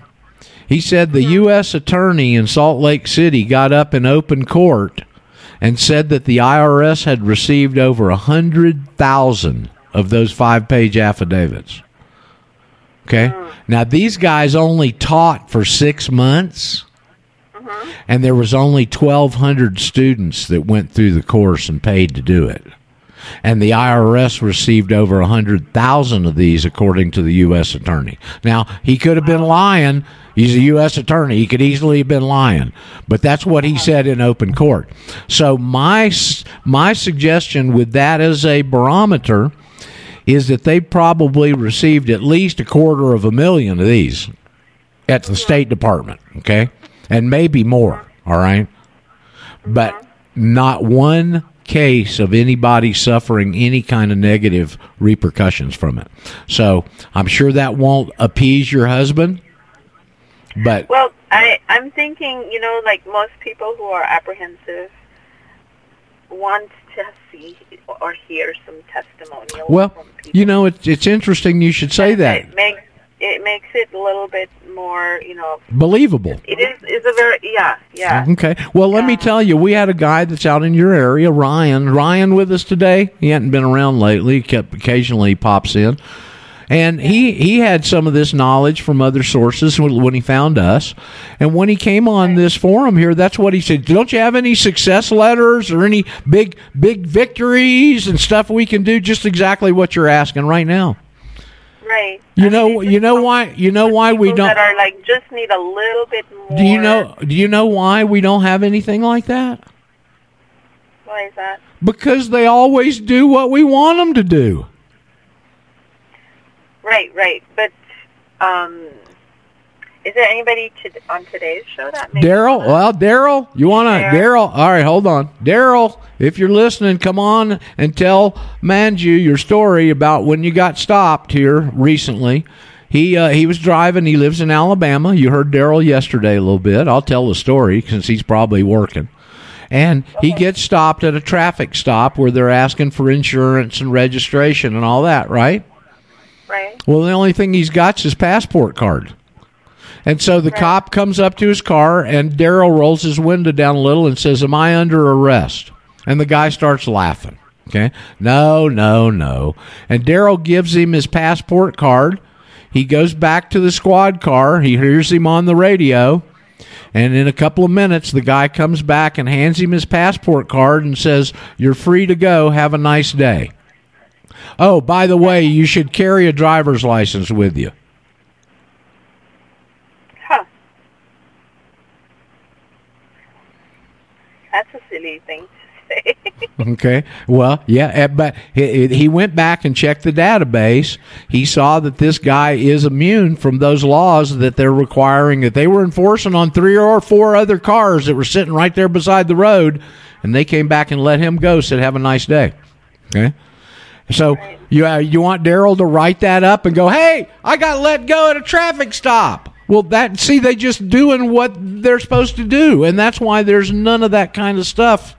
he said the U.S. attorney in Salt Lake City got up in open court and said that the IRS had received over 100,000 of those 5-page affidavits. Okay. Now, these guys only taught for 6 months, and there was only 1,200 students that went through the course and paid to do it. And the IRS received over 100,000 of these, according to the U.S. attorney. Now, he could have been lying. He's a U.S. attorney. He could easily have been lying. But that's what he said in open court. So my suggestion with that as a barometer is that they probably received at least 250,000 of these at the State Department, okay? And maybe more, all right? But not one case of anybody suffering any kind of negative repercussions from it. So I'm sure that won't appease your husband, but... Well, I'm thinking, you know, like most people who are apprehensive want to see or hear some testimonials. Well, from people. You know, it's interesting you should say that. It makes it a little bit more, you know... Believable. It is. It's a very... Yeah, yeah. Okay. Well, let me tell you, we had a guy that's out in your area, Ryan. Ryan with us today. He hadn't been around lately. Occasionally pops in. And he had some of this knowledge from other sources when he found us. And when he came on this forum here, that's what he said. Don't you have any success letters or any big victories and stuff we can do? Just exactly what you're asking right now. Right. You know why we don't that are like just need a little bit more. Do you know why we don't have anything like that? Why is that? Because they always do what we want them to do. Right. But is there anybody on today's show that maybe... Daryl? Well, Daryl, you want to... Daryl, all right, hold on. Daryl, if you're listening, come on and tell Manju your story about when you got stopped here recently. He was driving. He lives in Alabama. You heard Daryl yesterday a little bit. I'll tell the story since he's probably working. And he gets stopped at a traffic stop where they're asking for insurance and registration and all that, right? Right. Well, the only thing he's got is his passport card. And so the cop comes up to his car, and Daryl rolls his window down a little and says, "Am I under arrest?" And the guy starts laughing. Okay? No. And Daryl gives him his passport card. He goes back to the squad car. He hears him on the radio. And in a couple of minutes, the guy comes back and hands him his passport card and says, "You're free to go. Have a nice day. Oh, by the way, you should carry a driver's license with you." Huh. That's a silly thing to say. Okay. Well, yeah, but he went back and checked the database. He saw that this guy is immune from those laws that they're requiring, that they were enforcing on 3 or 4 other cars that were sitting right there beside the road, and they came back and let him go, said, "Have a nice day." Okay. So you want Daryl to write that up and go, "Hey, I got let go at a traffic stop." Well, they just doing what they're supposed to do, and that's why there's none of that kind of stuff.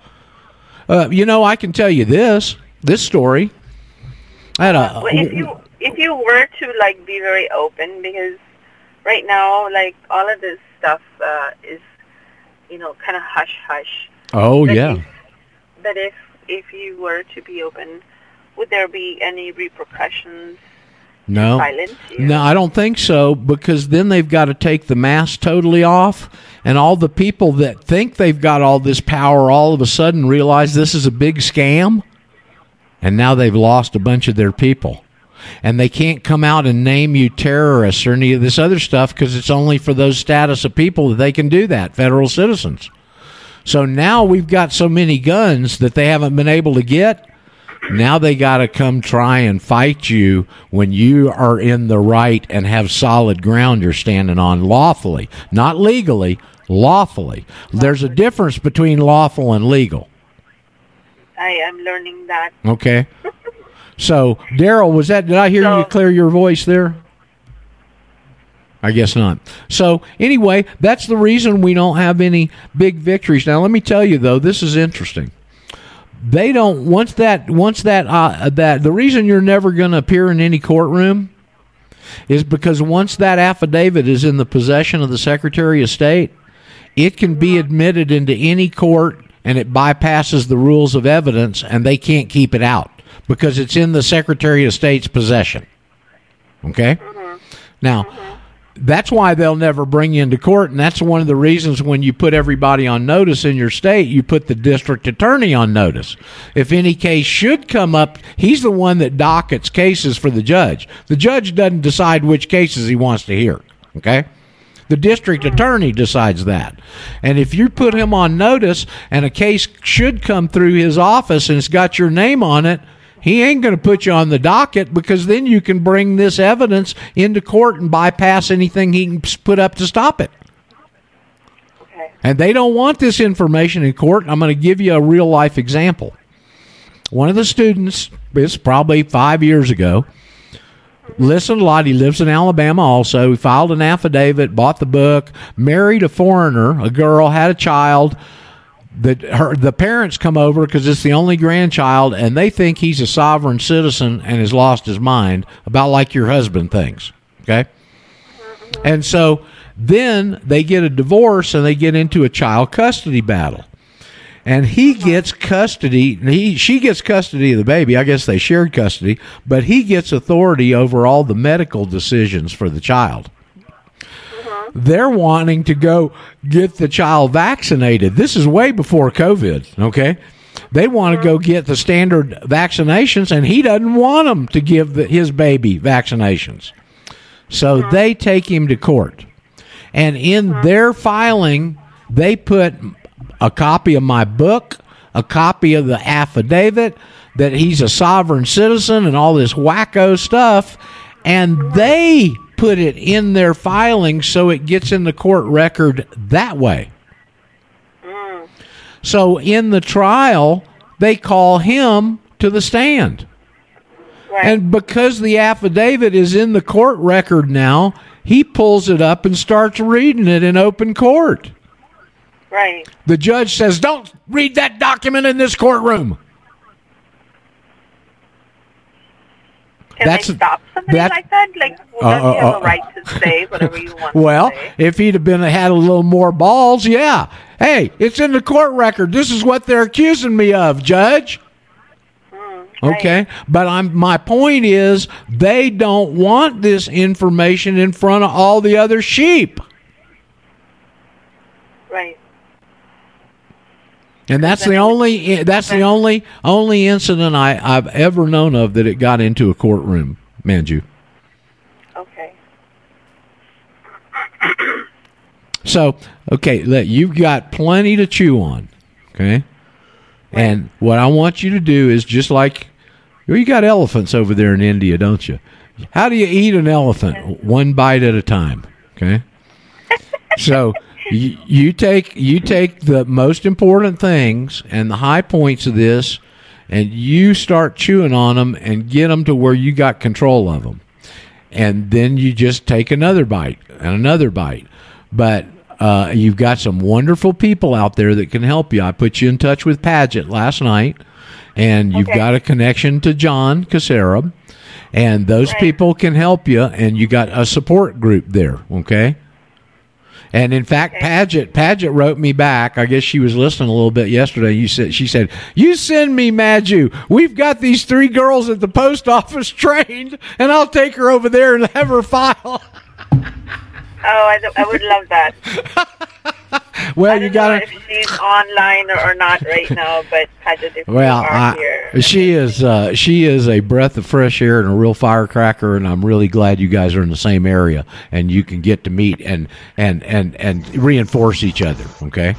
You know, I can tell you this story. If you were to like be very open, because right now, like all of this stuff is, you know, kind of hush hush. Oh, but yeah. But if you were to be open. Would there be any repercussions No. Silence? Yeah. No, I don't think so, because then they've got to take the mask totally off, and all the people that think they've got all this power all of a sudden realize this is a big scam, and now they've lost a bunch of their people. And they can't come out and name you terrorists or any of this other stuff, because it's only for those status of people that they can do that, federal citizens. So now we've got so many guns that they haven't been able to get. Now they got to come try and fight you when you are in the right and have solid ground you're standing on lawfully, not legally, lawfully. There's a difference between lawful and legal. I am learning that. Okay. So, Daryl, was that? Did I hear you clear your voice there? I guess not. So, anyway, that's the reason we don't have any big victories. Now, let me tell you though, this is interesting. They don't once that the reason you're never going to appear in any courtroom is because once that affidavit is in the possession of the Secretary of State, it can be admitted into any court and it bypasses the rules of evidence, and they can't keep it out because it's in the Secretary of State's possession. Okay? Now, that's why they'll never bring you into court, and that's one of the reasons when you put everybody on notice in your state, you put the district attorney on notice. If any case should come up, he's the one that dockets cases for the judge. The judge doesn't decide which cases he wants to hear. Okay? The district attorney decides that. And if you put him on notice and a case should come through his office and it's got your name on it, he ain't going to put you on the docket, because then you can bring this evidence into court and bypass anything he can put up to stop it. Okay. And they don't want this information in court. I'm going to give you a real-life example. One of the students, it's probably 5 years ago, listened a lot. He lives in Alabama also. He filed an affidavit, bought the book, married a foreigner, a girl, had a child. The parents come over because it's the only grandchild, and they think he's a sovereign citizen and has lost his mind, about like your husband thinks. Okay? And so then they get a divorce, and they get into a child custody battle. And he gets custody. She gets custody of the baby. I guess they shared custody. But he gets authority over all the medical decisions for the child. They're wanting to go get the child vaccinated. This is way before COVID, okay? They want to go get the standard vaccinations, and he doesn't want them to give his baby vaccinations. So they take him to court. And in their filing, they put a copy of my book, a copy of the affidavit, that he's a sovereign citizen and all this wacko stuff, and they put it in their filing so it gets in the court record that way. So in the trial, they call him to the stand. Right. And because the affidavit is in the court record now, he pulls it up and starts reading it in open court. Right. The judge says, "Don't read that document in this courtroom." Can they stop something like that? Like, you have a right to say whatever you want to say? Well, if he'd have had a little more balls, yeah. Hey, it's in the court record. This is what they're accusing me of, Judge. Okay? Right. But my point is, they don't want this information in front of all the other sheep. Right. And that's the only incident I've ever known of that it got into a courtroom, Manju. Okay. So, okay, you've got plenty to chew on, okay? And what I want you to do is just like, you got elephants over there in India, don't you? How do you eat an elephant? One bite at a time, okay? So You take the most important things and the high points of this, and you start chewing on them and get them to where you got control of them. And then you just take another bite and another bite. But you've got some wonderful people out there that can help you. I put you in touch with Padgett last night, and you've got a connection to John Casarab, and those people can help you, and you got a support group there, okay? And in fact, Padgett wrote me back. I guess she was listening a little bit yesterday. She said, "You send me Manju. We've got these three girls at the post office trained, and I'll take her over there and have her file." I would love that. Well, you got to. She's online or not right now, but Padgett is here. She is a breath of fresh air and a real firecracker, and I'm really glad you guys are in the same area and you can get to meet and reinforce each other. Okay.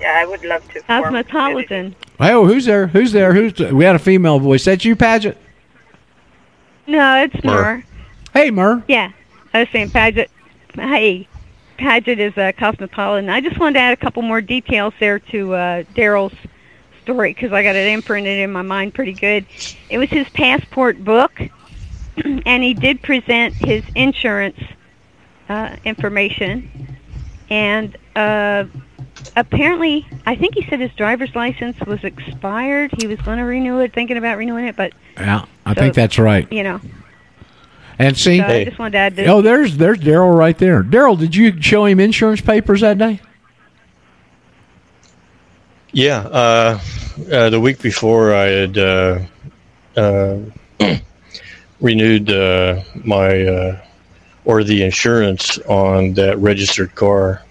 Yeah, I would love to. Cosmopolitan. Oh, who's there? Who's there? We had a female voice. That's you, Padgett? No, it's Murr. Hey, Murr. Yeah, I was saying Padgett. Hey, Padgett is a cosmopolitan. I just wanted to add a couple more details there to Daryl's story, because I got it imprinted in my mind pretty good. It was his passport book, and he did present his insurance information. And apparently, I think he said his driver's license was expired. He was going to renew it, thinking about renewing it. But yeah, I think that's right. You know. And see, so I just wanted to add this. Oh, there's Daryl right there. Daryl, did you show him insurance papers that day? Yeah, the week before I had renewed the insurance on that registered car,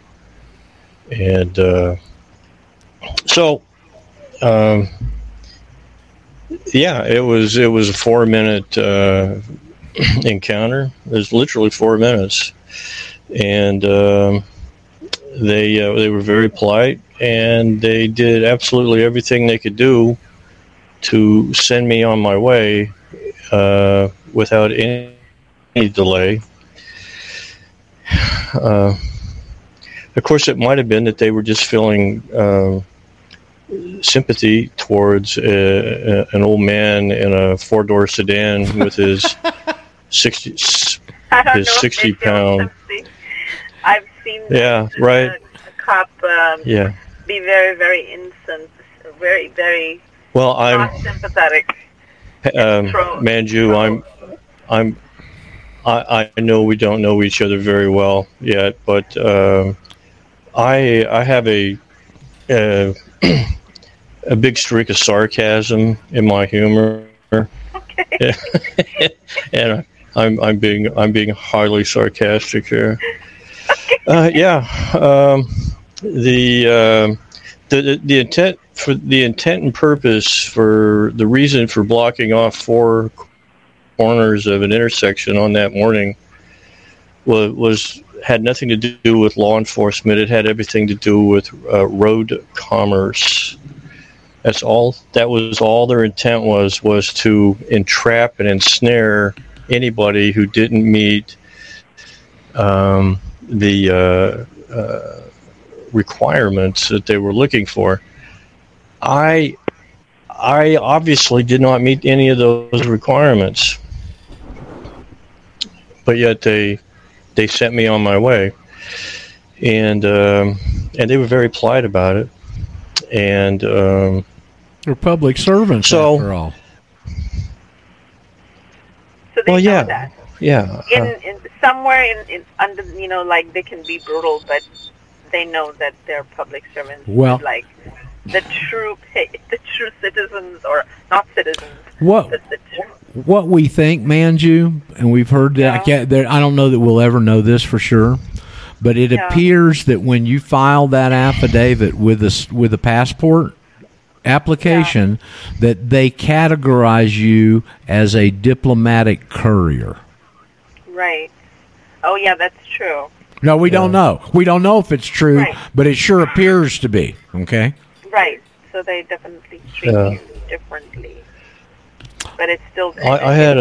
and it was a 4-minute. Encounter. It was literally 4 minutes, and they were very polite, and they did absolutely everything they could do to send me on my way without any delay. Of course, it might have been that they were just feeling sympathy towards an old man in a 4-door sedan with his 60-pound. I've seen a cop be very, very innocent, very, very not sympathetic. Manju, I know we don't know each other very well yet, but I have a big streak of sarcasm in my humor. Okay. And I'm being highly sarcastic here. Okay. The reason for blocking off 4 corners of an intersection on that morning had nothing to do with law enforcement. It had everything to do with road commerce. That's all. That was all their intent was to entrap and ensnare anybody who didn't meet the requirements that they were looking for. I obviously did not meet any of those requirements, but yet they sent me on my way, and they were very polite about it, and they're public servants, so, after all. So they know that. Yeah. In somewhere in under, like, they can be brutal, but they know that they're public servants. Well, like the true citizens, or not citizens. What? What we think, Manju, and we've heard that. I don't know that we'll ever know this for sure, but it appears that when you file that affidavit with a passport application, that they categorize you as a diplomatic courier. Right. Oh, yeah, that's true. No, we don't know. We don't know if it's true, but it sure appears to be. Okay. Right. So they definitely treat you differently. But it's still. I had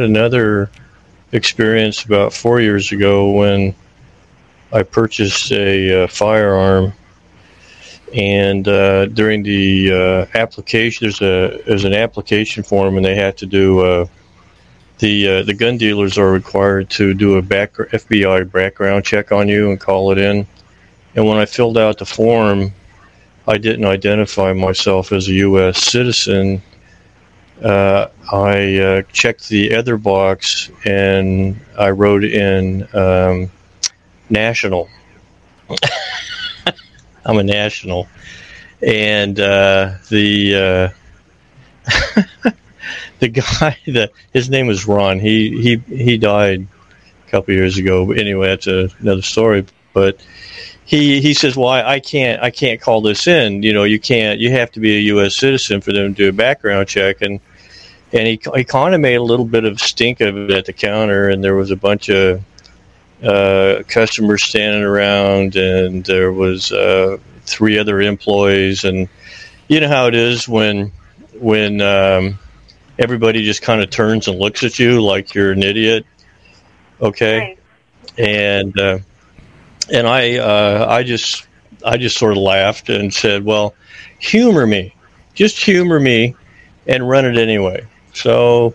another experience about 4 years ago when I purchased a firearm, and during the application, there's an application form, and they have to do the gun dealers are required to do a FBI background check on you and call it in. And when I filled out the form, I didn't identify myself as a U.S. citizen. I checked the other box, and I wrote in national. I'm a national. And the guy that his name was Ron. He died a couple of years ago. But anyway, that's another story. But he says, "Well, I can't call this in. You know, you can't. You have to be a U.S. citizen for them to do a background check." And he kind of made a little bit of stink of it at the counter, and there was a bunch of customers standing around, and there was 3 other employees, and you know how it is when everybody just kind of turns and looks at you like you're an idiot. Okay. Right. And I just sort of laughed and said, well, humor me, just humor me and run it anyway. So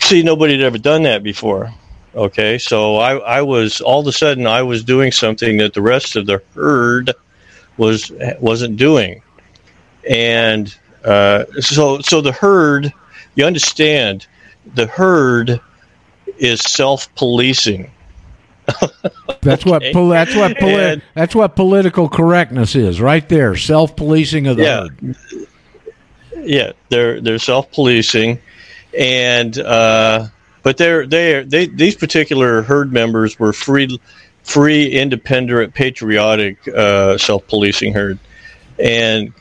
see, nobody had ever done that before. Okay. So I was all of a sudden I was doing something that the rest of the herd wasn't doing. And, so the herd, you understand, the herd is self-policing. That's okay. That's what political correctness is, right there. Self-policing of the herd. Yeah, they're self-policing, and but they these particular herd members were free, independent, patriotic, self-policing herd. And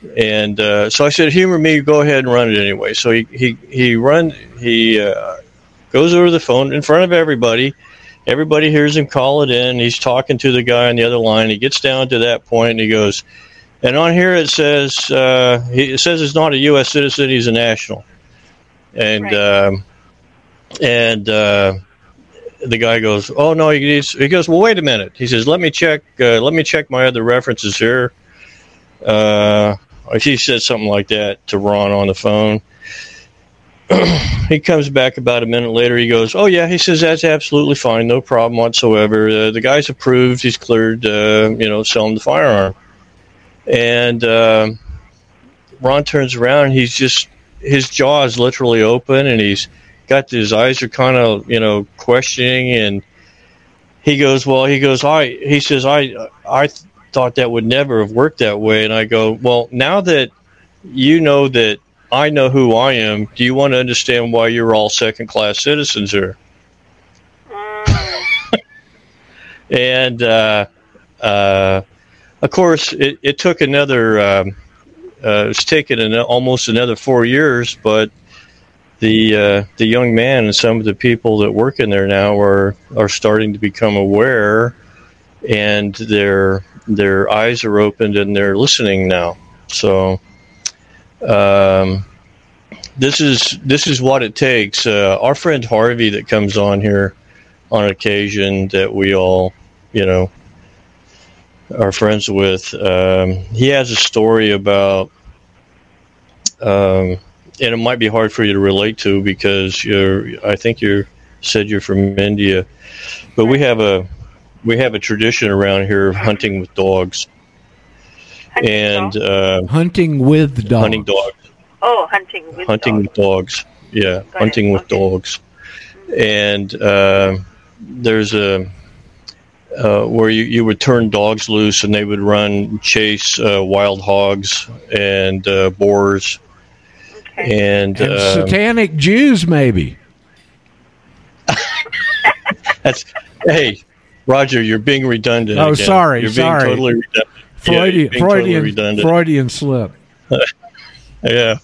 so I said, humor me, go ahead and run it anyway. So he goes over the phone in front of everybody. Everybody hears him call it in. He's talking to the guy on the other line. He gets down to that point and he goes, and on here it says, he's not a U.S. citizen. He's a national. And, right. The guy goes, oh no, he goes, well, wait a minute. He says, let me check my other references here. He said something like that to Ron on the phone. He comes back about a minute later. He goes, oh yeah. He says, that's absolutely fine. No problem whatsoever. The guy's approved. He's cleared, selling the firearm. And, Ron turns around and he's just, his jaw is literally open and he's got, his eyes are kind of, questioning. And he goes, I thought that would never have worked that way. And I go, well, now that you know that I know who I am, do you want to understand why you're all second-class citizens here? And of course, it took another it's taken almost another 4 years, but the young man and some of the people that work in there now are starting to become aware, and their eyes are opened and they're listening now. So this is what it takes. Our friend Harvey that comes on here on occasion that we all, are friends with, he has a story about, and it might be hard for you to relate to because I think you said you're from India, but we have a tradition around here of hunting with dogs. Hunting with dogs. Yeah. Hunting with dogs. And, there's where you would turn dogs loose and they would run, chase, wild hogs and, boars. Okay. And satanic Jews, maybe. Hey, Roger, you're being redundant. Oh, again. Sorry. You're being totally redundant. Freudian slip. Yeah.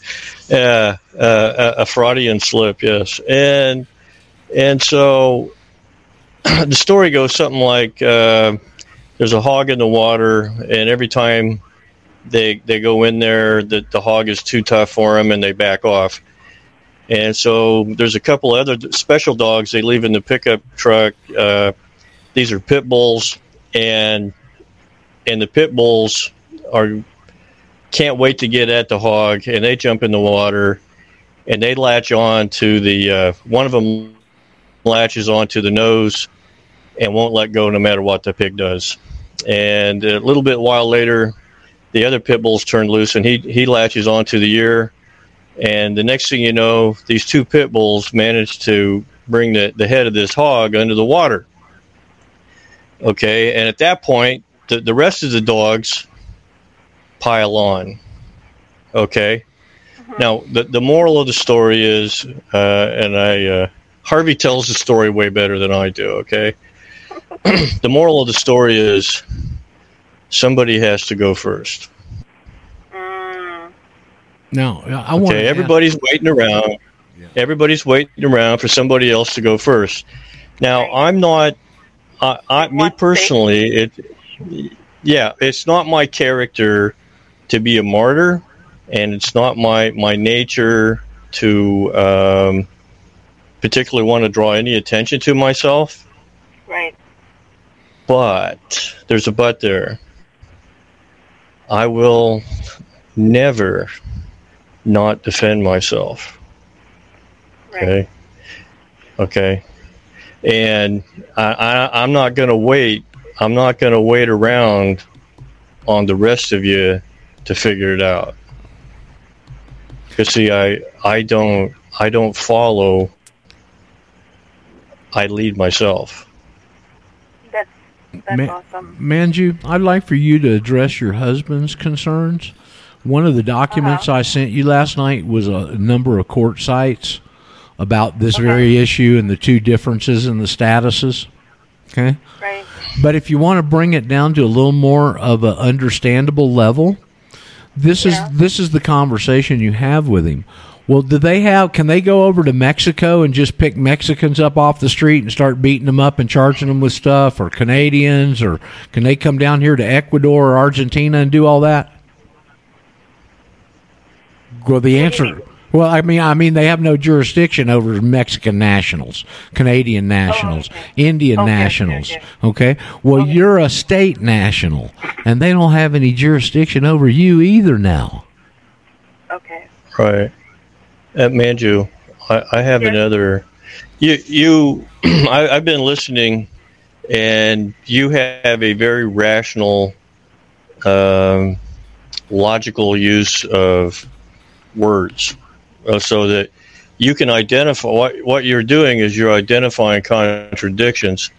A Freudian slip, yes. And so the story goes something like there's a hog in the water, and every time they go in there, the hog is too tough for them, and they back off. And so there's a couple other special dogs they leave in the pickup truck. These are pit bulls, and the pit bulls can't wait to get at the hog, and they jump in the water, and they latch on to the one of them latches onto the nose and won't let go no matter what the pig does. And a little bit while later, the other pit bulls turn loose, and he latches onto the ear. And the next thing you know, these 2 pit bulls manage to bring the head of this hog under the water. Okay, and at that point, the rest of the dogs pile on. Okay. Mm-hmm. Now, the moral of the story is, Harvey tells the story way better than I do, okay? The moral of the story is somebody has to go first. No, I want to. Okay, everybody's waiting around. Yeah. Everybody's waiting around for somebody else to go first. Now, I'm not. Me personally, it's not my character to be a martyr, and it's not my nature to particularly want to draw any attention to myself. Right. But there's a but there. I will never not defend myself. Right. Okay. And I'm not going to wait. I'm not going to wait around on the rest of you to figure it out. Because see, I don't follow. I lead myself. That's awesome, Manju. I'd like for you to address your husband's concerns. One of the documents I sent you last night was a number of court sites about this very issue and the two differences in the statuses. Okay? Right. But if you want to bring it down to a little more of an understandable level, this is the conversation you have with him. Well, can they go over to Mexico and just pick Mexicans up off the street and start beating them up and charging them with stuff, or Canadians, or can they come down here to Ecuador or Argentina and do all that? Well, the answer... Well, I mean, they have no jurisdiction over Mexican nationals, Canadian nationals, Indian nationals, okay? Well, you're a state national, and they don't have any jurisdiction over you either now. Okay. Right. Manju, I have another... I've been listening, and you have a very rational, logical use of words. So that you can identify what you're doing is you're identifying contradictions,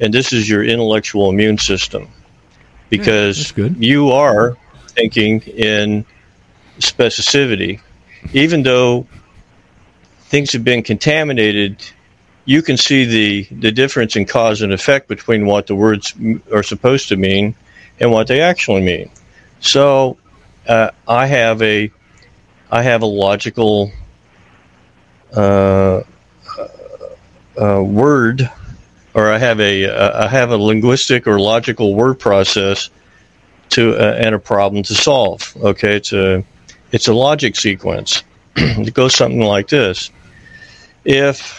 and this is your intellectual immune system, because you are thinking in specificity. Even though things have been contaminated, you can see the difference in cause and effect between what the words are supposed to mean and what they actually mean. So I have a logical word, or I have a linguistic or logical word process to and a problem to solve. Okay, it's a logic sequence. It goes something like this: if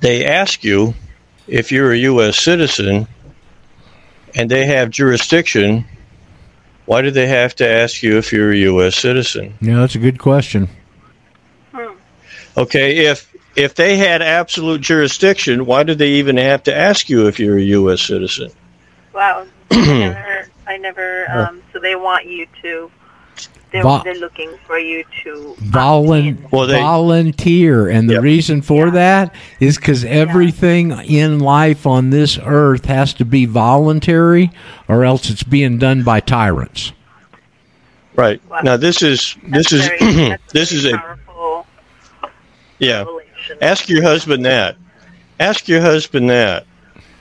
they ask you if you're a U.S. citizen and they have jurisdiction, why do they have to ask you if you're a U.S. citizen? Yeah, that's a good question. Okay, if they had absolute jurisdiction, why do they even have to ask you if you're a U.S. citizen? Wow. So they want you to, they're looking for you to volunteer. And the reason for that is because everything in life on this earth has to be voluntary, or else it's being done by tyrants. Right. Wow. Now, this is a powerful yeah. Revelation. Ask your husband that. Ask your husband that.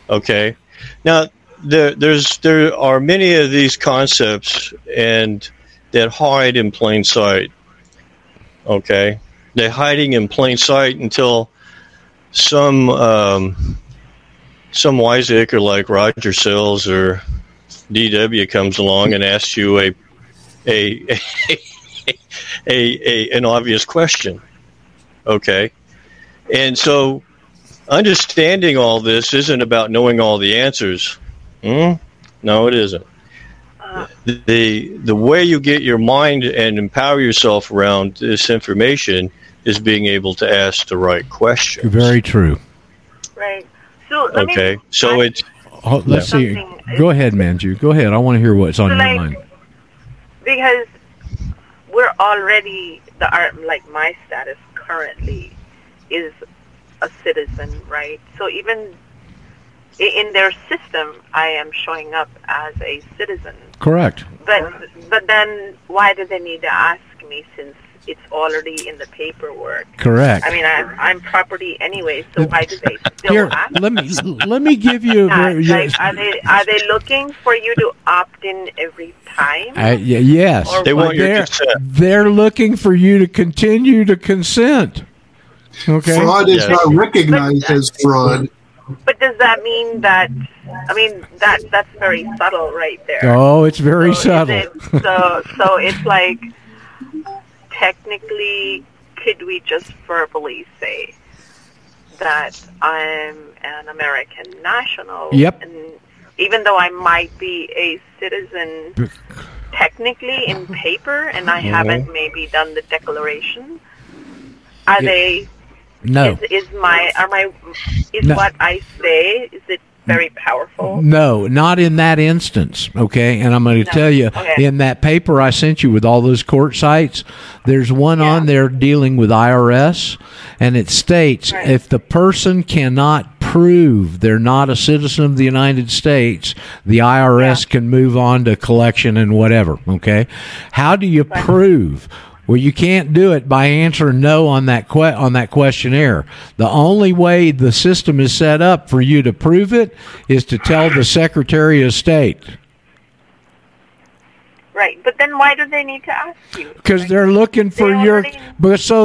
Okay. Now, there are many of these concepts that hide in plain sight. Okay, they're hiding in plain sight until some wiseacre like Roger Sales or DW comes along and asks you an obvious question. Okay, and so understanding all this isn't about knowing all the answers. No, it isn't. The way you get your mind and empower yourself around this information is being able to ask the right questions. Very true. Right. So let's see. Go ahead, Manju. Go ahead. I want to hear what's on your mind. Because we're already my status currently is a citizen, right? So even in their system, I am showing up as a citizen. Correct. But then why do they need to ask me since it's already in the paperwork? Correct. I mean, I'm property anyway, so why do they still ask? Let me give you. Are they looking for you to opt in every time? Yes, or they want your consent. They're looking for you to continue to consent. Okay. Fraud is not recognized as fraud. But does that mean that? I mean, that's very subtle, right there. Oh, it's very subtle. So it's like, technically, could we just verbally say that I'm an American national? Yep. And even though I might be a citizen, technically in paper, and I haven't maybe done the declaration. Are they? No. Is what I say, is it very powerful? No, not in that instance, okay? And I'm going to tell you, in that paper I sent you with all those court sites, there's one on there dealing with IRS, and it states if the person cannot prove they're not a citizen of the United States, the IRS can move on to collection and whatever, okay? How do you prove? Well, you can't do it by answering no on that questionnaire. The only way the system is set up for you to prove it is to tell the Secretary of State. Right, but then why do they need to ask you? Because they're looking for so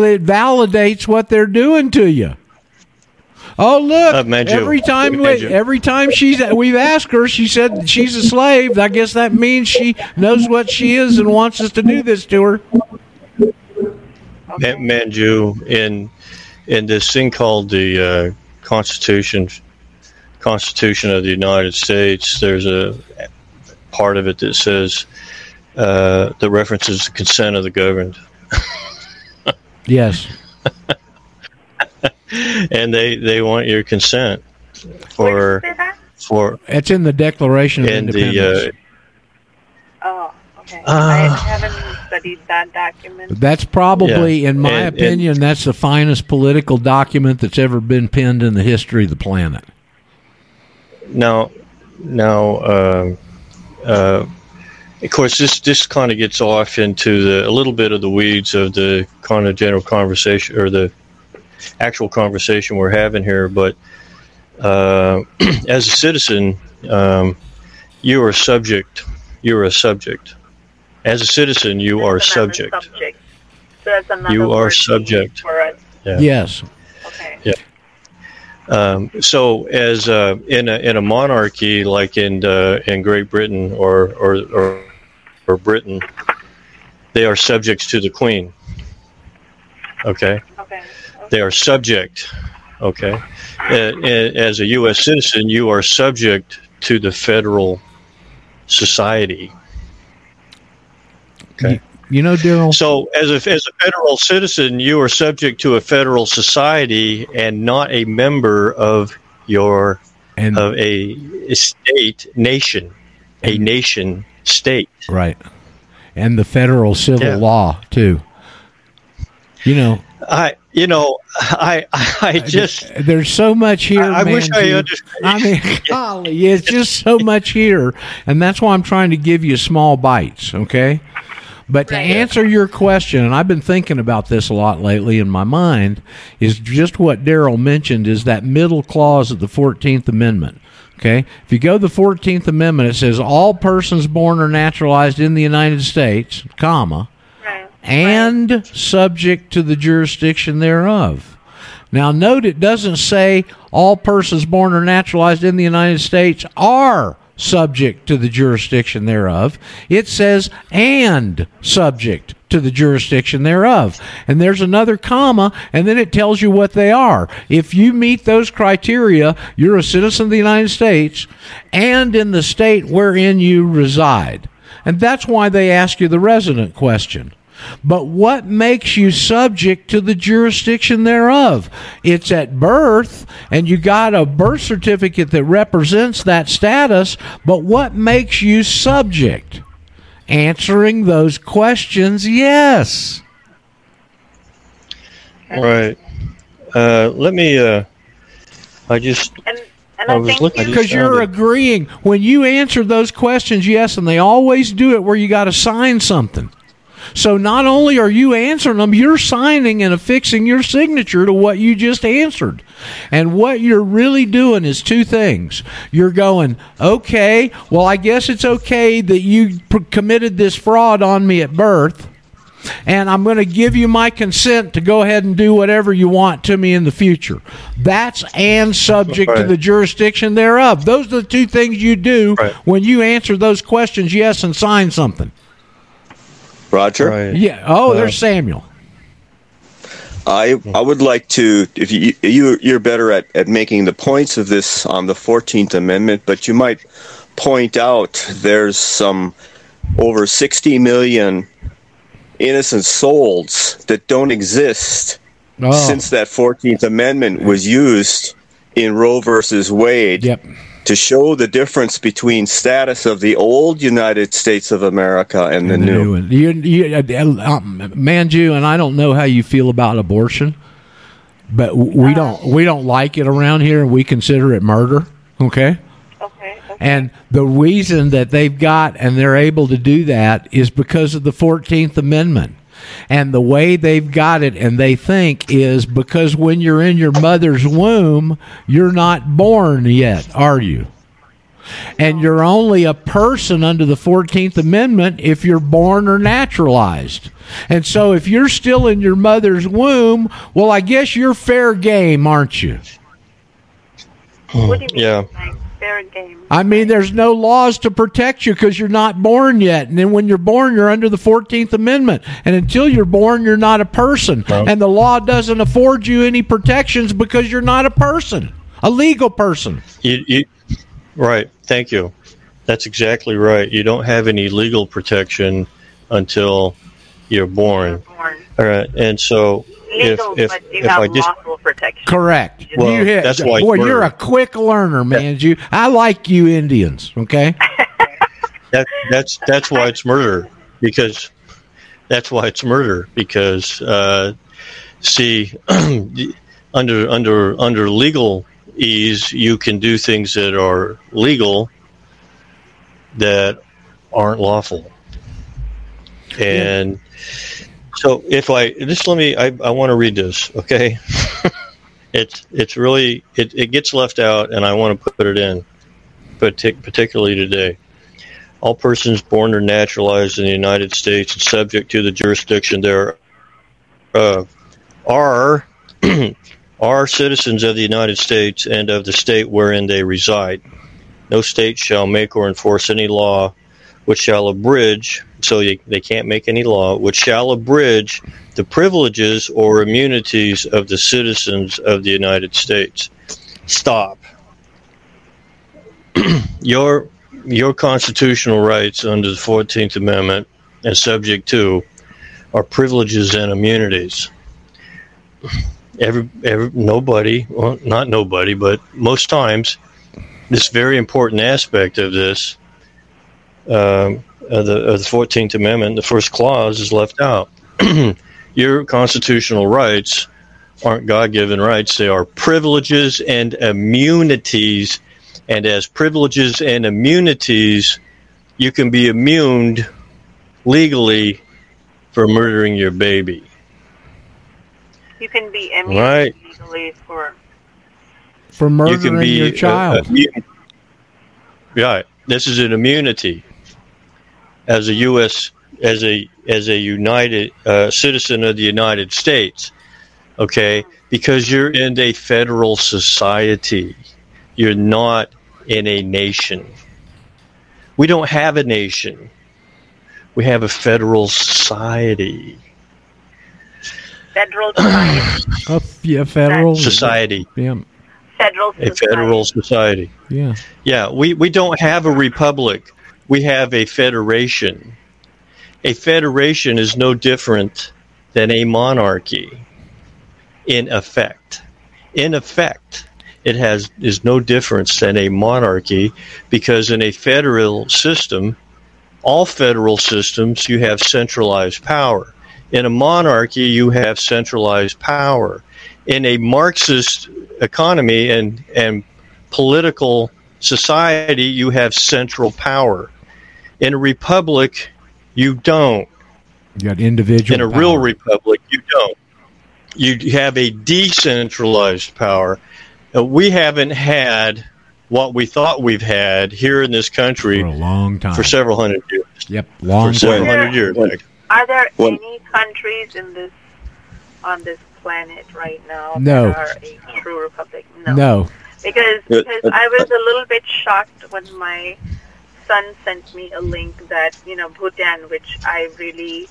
it validates what they're doing to you. Oh, look, every time we've asked her, she said she's a slave. I guess that means she knows what she is and wants us to do this to her. Okay. Manju, in this thing called the Constitution of the United States, there's a part of it that says that references the consent of the governed. Yes. And they want your consent for it's in the Declaration of Independence. Okay. I haven't studied that document. That's probably, in my opinion, that's the finest political document that's ever been penned in the history of the planet. Now, of course, this kind of gets off into a little bit of the weeds of the kind of general conversation or the actual conversation we're having here. But as a citizen, you are a subject. As a citizen, you are subject. So that's another you are subject. For us. Yeah. Yes. Okay. Yeah. So, as in a monarchy like in Great Britain or Britain, they are subjects to the Queen. Okay. Okay. They are subject. Okay. As a U.S. citizen, you are subject to the federal society. Okay. You know, Daryl. So, as a federal citizen, you are subject to a federal society and not a member of a state nation, a nation state. Right, and the federal civil law too. You know, I just there's so much here. I wish I understood. I mean, golly, it's just so much here, and that's why I'm trying to give you small bites. Okay. But to answer your question, and I've been thinking about this a lot lately in my mind, is just what Daryl mentioned is that middle clause of the 14th Amendment. Okay? If you go to the 14th Amendment, it says all persons born or naturalized in the United States, comma, and subject to the jurisdiction thereof. Now, note it doesn't say all persons born or naturalized in the United States are subject to the jurisdiction thereof. It says and subject to the jurisdiction thereof, and there's another comma, and then it tells you what they are. If you meet those criteria, you're a citizen of the United States and in the state wherein you reside, and that's why they ask you the resident question. But what makes you subject to the jurisdiction thereof? It's at birth, and you got a birth certificate that represents that status, but what makes you subject? Answering those questions, yes. All right. Let me, I just... And And I was looking because you're agreeing. When you answer those questions, yes, and they always do it where you got to sign something. So not only are you answering them, you're signing and affixing your signature to what you just answered. And what you're really doing is two things. You're going, okay, well, I guess it's okay that you committed this fraud on me at birth, and I'm going to give you my consent to go ahead and do whatever you want to me in the future. That's and subject right. to the jurisdiction thereof. Those are the two things you do right. when you answer those questions, yes, and sign something. Roger? Right. Yeah. Oh, there's Samuel. I would like to, if you're better at making the points of this on the 14th Amendment, but you might point out there's some over 60 million innocent souls that don't exist since that 14th Amendment was used in Roe versus Wade to show the difference between status of the old United States of America and the new. Manju, and I don't know how you feel about abortion, but we don't like it around here. We consider it murder, okay? Okay. And the reason that they've got and they're able to do that is because of the 14th Amendment. And the way they've got it, and they think, is because when you're in your mother's womb, you're not born yet, are you? And you're only a person under the 14th Amendment if you're born or naturalized. And so if you're still in your mother's womb, well, I guess you're fair game, aren't you? What do you mean? Yeah. I mean, there's no laws to protect you because you're not born yet. And then when you're born, you're under the 14th Amendment. And until you're born, you're not a person. No. And the law doesn't afford you any protections because you're not a person, a legal person. Right. Thank you. That's exactly right. You don't have any legal protection until you're born. All right. And so... If you have lawful protection. Correct. Well, that's why you're a quick learner, man. You, I like you Indians, okay? That's why it's murder, because see, under legal ease, you can do things that are legal that aren't lawful, and. Yeah. So if I want to read this, okay? It gets left out, and I want to put it in, but particularly today. All persons born or naturalized in the United States and subject to the jurisdiction thereof are citizens of the United States and of the state wherein they reside. No state shall make or enforce any law which shall abridge, so they can't make any law, which shall abridge the privileges or immunities of the citizens of the United States. Stop. Your constitutional rights under the 14th Amendment and subject to are privileges and immunities. But most times, this very important aspect of this, of the 14th Amendment, the first clause is left out. Your constitutional rights aren't God-given rights. They are privileges and immunities. And as privileges and immunities, you can be immuned legally for murdering your baby. You can be immune legally for murdering your child. Right. This is an immunity. As a U.S., as a United citizen of the United States, okay, because you're in a federal society, you're not in a nation. We don't have a nation; we have a federal society. Federal society. Federal society. Yeah. Federal society. A federal society. Yeah. Yeah. We don't have a republic. We have a federation. A federation is no different than a monarchy, in effect. In effect, it is no difference than a monarchy, because in a federal system, all federal systems, you have centralized power. In a monarchy, you have centralized power. In a Marxist economy and political society, you have central power. In a republic, you don't. You got individual power. In a real republic, you don't. You have a decentralized power. We haven't had what we thought we've had here in this country for a long time, for several hundred years. Yep, long for several hundred years. Are there any countries on this planet right now that are a true republic? No. Because I was a little bit shocked when my son sent me a link that, Bhutan, which I really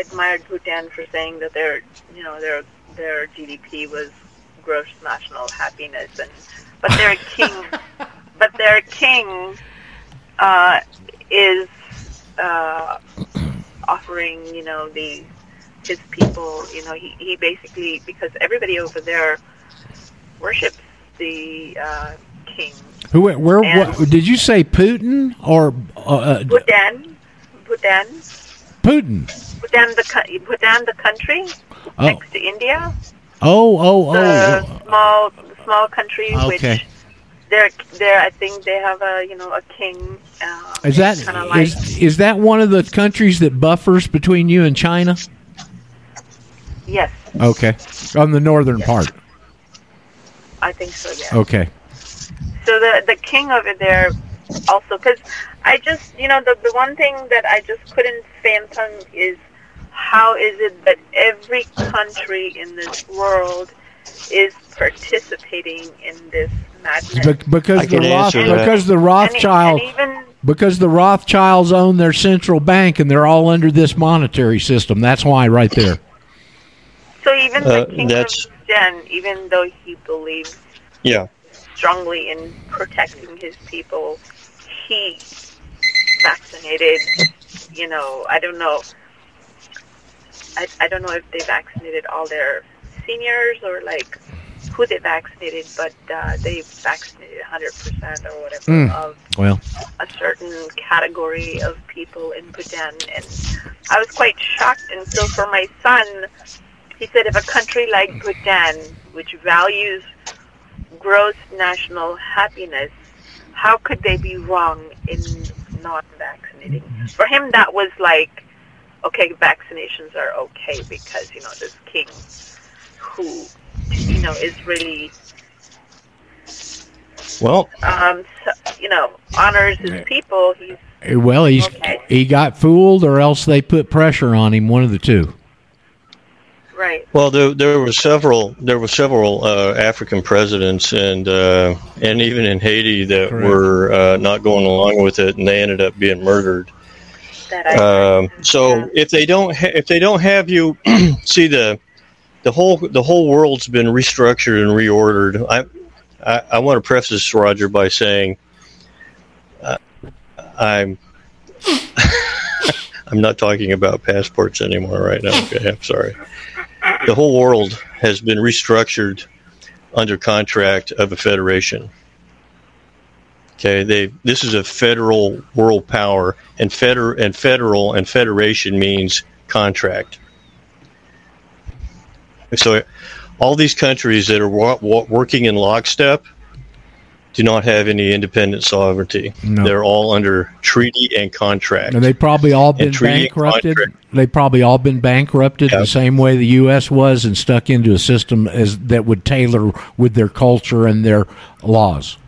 admired Bhutan for saying that their GDP was gross national happiness, but their king, is offering, his people, he basically, because everybody over there worships the king. What did you say, Putin or Bhutan? Bhutan. Putin. Bhutan, the country next to India. The small country, okay. Which they're I think they have a a king. Is that like, is that one of the countries that buffers between you and China? Yes. Okay, on the northern part. I think so. Yeah. Okay. So the king over there also, because I just, the one thing that I just couldn't fathom is how is it that every country in this world is participating in this madness? Because the Rothschilds own their central bank and they're all under this monetary system. That's why right there. So even the king of Jen, even though he believes strongly in protecting his people, he vaccinated, I don't know if they vaccinated all their seniors or who they vaccinated, but they vaccinated 100% or whatever of a certain category of people in Bhutan. And I was quite shocked. And so for my son, he said if a country like Bhutan, which values gross national happiness, how could they be wrong in not vaccinating? For him, that was okay, vaccinations are okay because, this king who, is really, honors his people. He got fooled or else they put pressure on him, one of the two. Right. Well, there were several African presidents, and even in Haiti that were not going along with it, and they ended up being murdered. If they don't have you, see the whole world's been restructured and reordered. I want to preface this, Roger, by saying I'm not talking about passports anymore right now. Okay, I'm sorry. The whole world has been restructured under contract of a federation. Okay, this is a federal world power, and federal and federation means contract. So all these countries that are working in lockstep do not have any independent sovereignty. No. They're all under treaty and contract. And they've probably all been bankrupted. The same way the U.S. was, and stuck into a system that would tailor with their culture and their laws.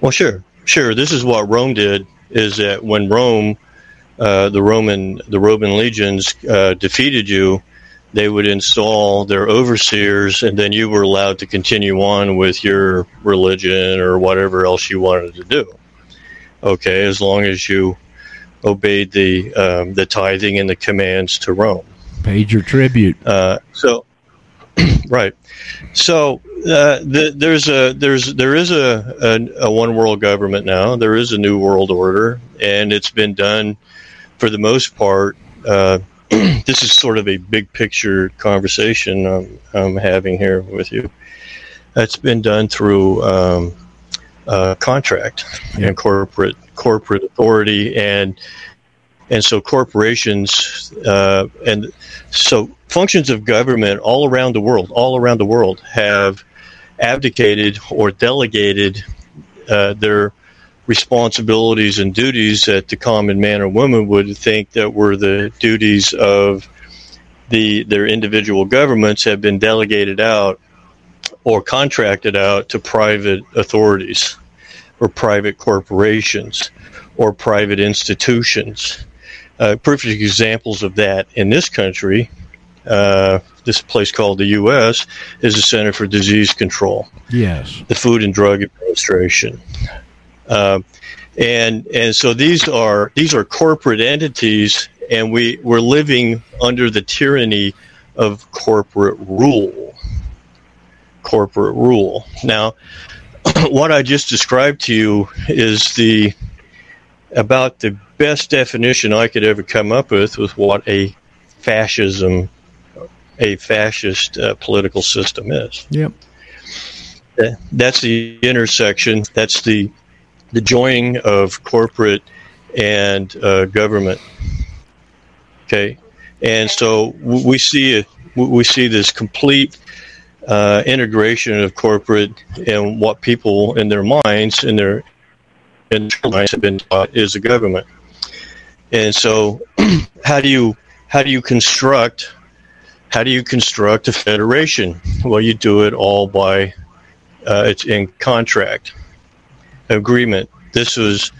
Well, sure. This is what Rome did. Is that when Rome, the Roman legions defeated you, they would install their overseers, and then you were allowed to continue on with your religion or whatever else you wanted to do. Okay, as long as you obeyed the tithing and the commands to Rome, paid your tribute. Right. So there is a one world government now. There is a new world order, and it's been done for the most part. This is sort of a big picture conversation I'm having here with you. It's been done through contract and corporate authority, and so corporations and so functions of government all around the world have abdicated or delegated their responsibilities and duties that the common man or woman would think that were the duties of their individual governments have been delegated out or contracted out to private authorities or private corporations or private institutions. Perfect examples of that in this country, this place called the U.S., is the Center for Disease Control. Yes. The Food and Drug Administration. And so these are corporate entities, and we're living under the tyranny of corporate rule. Corporate rule. Now, what I just described to you is about the best definition I could ever come up with was what a fascist political system is. Yep. That's the intersection. That's the joining of corporate and government. Okay, and so we see this complete integration of corporate and what people in their minds have been taught is the government. And so, how do you construct a federation? Well, you do it all by it's in contract agreement. This is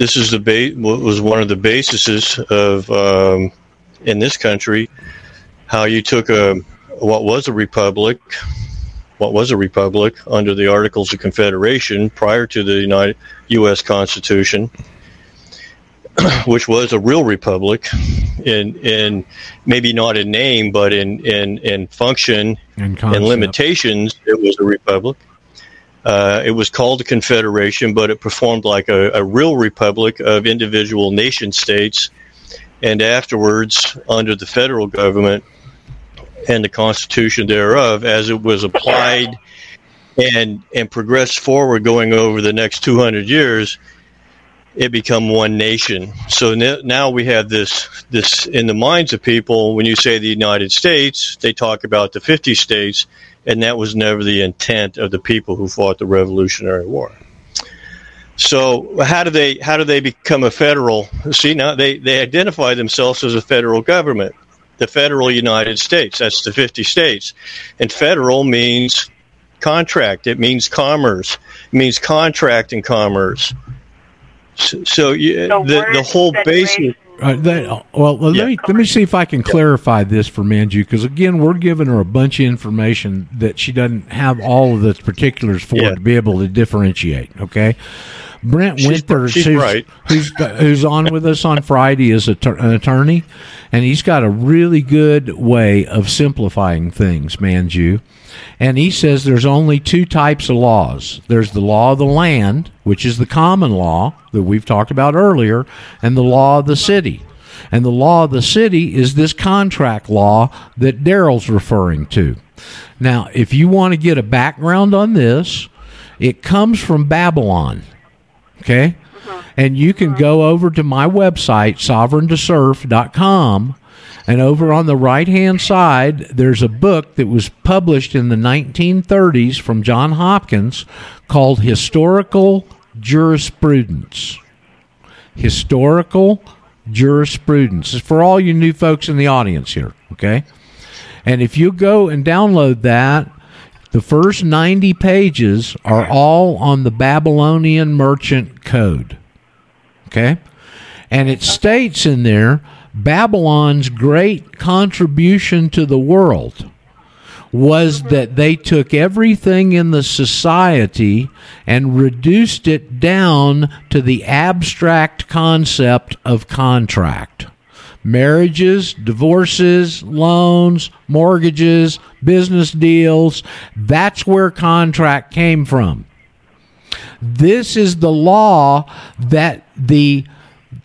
was one of the bases of in this country how you took what was a republic under the Articles of Confederation prior to the U.S. Constitution, which was a real republic, in maybe not in name, but in function and limitations, it was a republic. It was called a confederation, but it performed like a real republic of individual nation states, and afterwards, under the federal government, and the Constitution thereof, as it was applied and progressed forward going over the next 200 years, it become one nation. So now we have this in the minds of people. When you say the United States, they talk about the 50 states, and that was never the intent of the people who fought the Revolutionary War. So how do they become a federal? See, now they identify themselves as a federal government. The federal United States, that's the 50 states. And federal means contract. It means commerce. It means contract and commerce. So the whole basis. Let me see if I can clarify this for Manju, because, again, we're giving her a bunch of information that she doesn't have all of the particulars for to be able to differentiate, okay? Brent Winters, who's on with us on Friday, is an attorney, and he's got a really good way of simplifying things, Manju. And he says there's only two types of laws. There's the law of the land, which is the common law that we've talked about earlier, and the law of the city. And the law of the city is this contract law that Daryl's referring to. Now, if you want to get a background on this, it comes from Babylon. Okay? And you can go over to my website, sovereigntosurf.com, and over on the right-hand side, there's a book that was published in the 1930s from John Hopkins called Historical Jurisprudence. Historical Jurisprudence. It's for all you new folks in the audience here, okay? And if you go and download that, the first 90 pages are all on the Babylonian merchant code, okay? And it states in there, Babylon's great contribution to the world was that they took everything in the society and reduced it down to the abstract concept of contract. Marriages, divorces, loans, mortgages, business deals, that's where contract came from. This is the law that the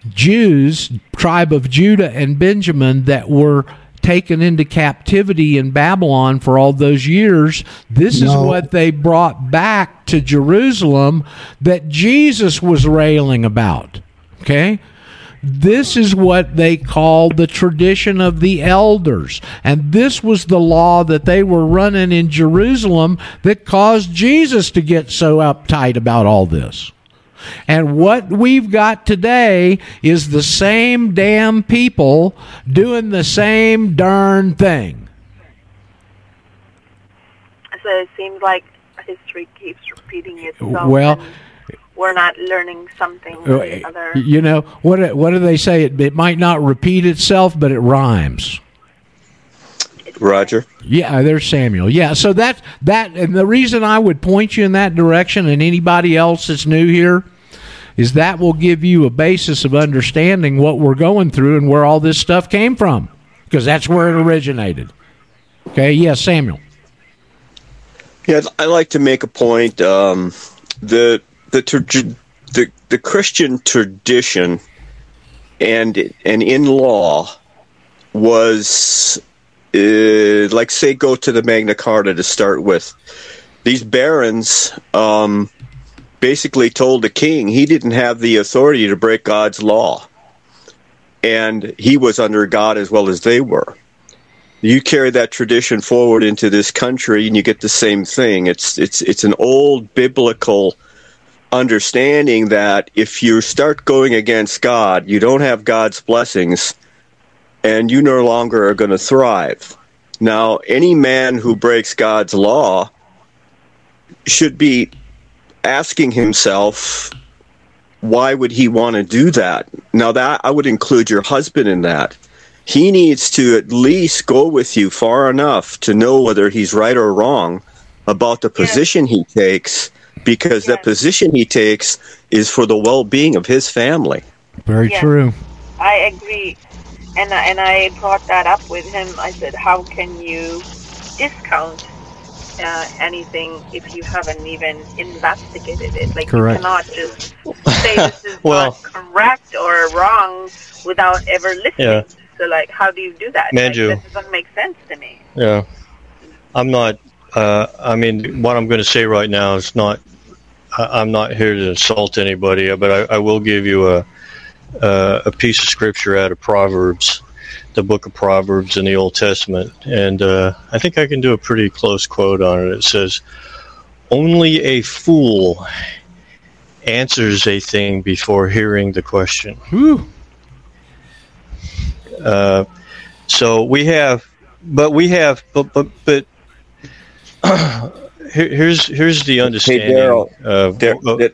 Jews, tribe of Judah and Benjamin, that were taken into captivity in Babylon for all those years, this is what they brought back to Jerusalem that Jesus was railing about. Okay? This is what they call the tradition of the elders. And this was the law that they were running in Jerusalem that caused Jesus to get so uptight about all this. And what we've got today is the same damn people doing the same darn thing. So it seems like history keeps repeating itself. Well, we're not learning something or the other. You know, what do they say? It might not repeat itself, but it rhymes. Roger. Yeah, there's Samuel. Yeah, so that, and the reason I would point you in that direction, and anybody else that's new here, is that will give you a basis of understanding what we're going through and where all this stuff came from, because that's where it originated. Okay, yes, Samuel. Yeah, I like to make a point. The Christian tradition and in law was, like, say, go to the Magna Carta to start with. These barons basically told the king he didn't have the authority to break God's law, and he was under God as well as they were. You carry that tradition forward into this country, and you get the same thing. It's an old biblical understanding that if you start going against God, you don't have God's blessings, and you no longer are going to thrive. Now, any man who breaks God's law should be asking himself, why would he want to do that? Now, that I would include your husband in that. He needs to at least go with you far enough to know whether he's right or wrong about the position he takes, because that position he takes is for the well-being of his family. Very true. I agree. And I brought that up with him. I said, how can you discount anything if you haven't even investigated it? Like, correct. You cannot just say this is not correct or wrong without ever listening. Yeah. So, like, how do you do that? Manju, that doesn't make sense to me. Yeah. I'm not, what I'm going to say right now is not, I'm not here to insult anybody, but I will give you a piece of scripture out of Proverbs, the book of Proverbs in the Old Testament. And I think I can do a pretty close quote on it. It says, only a fool answers a thing before hearing the question. Whew. But here's the understanding. Hey,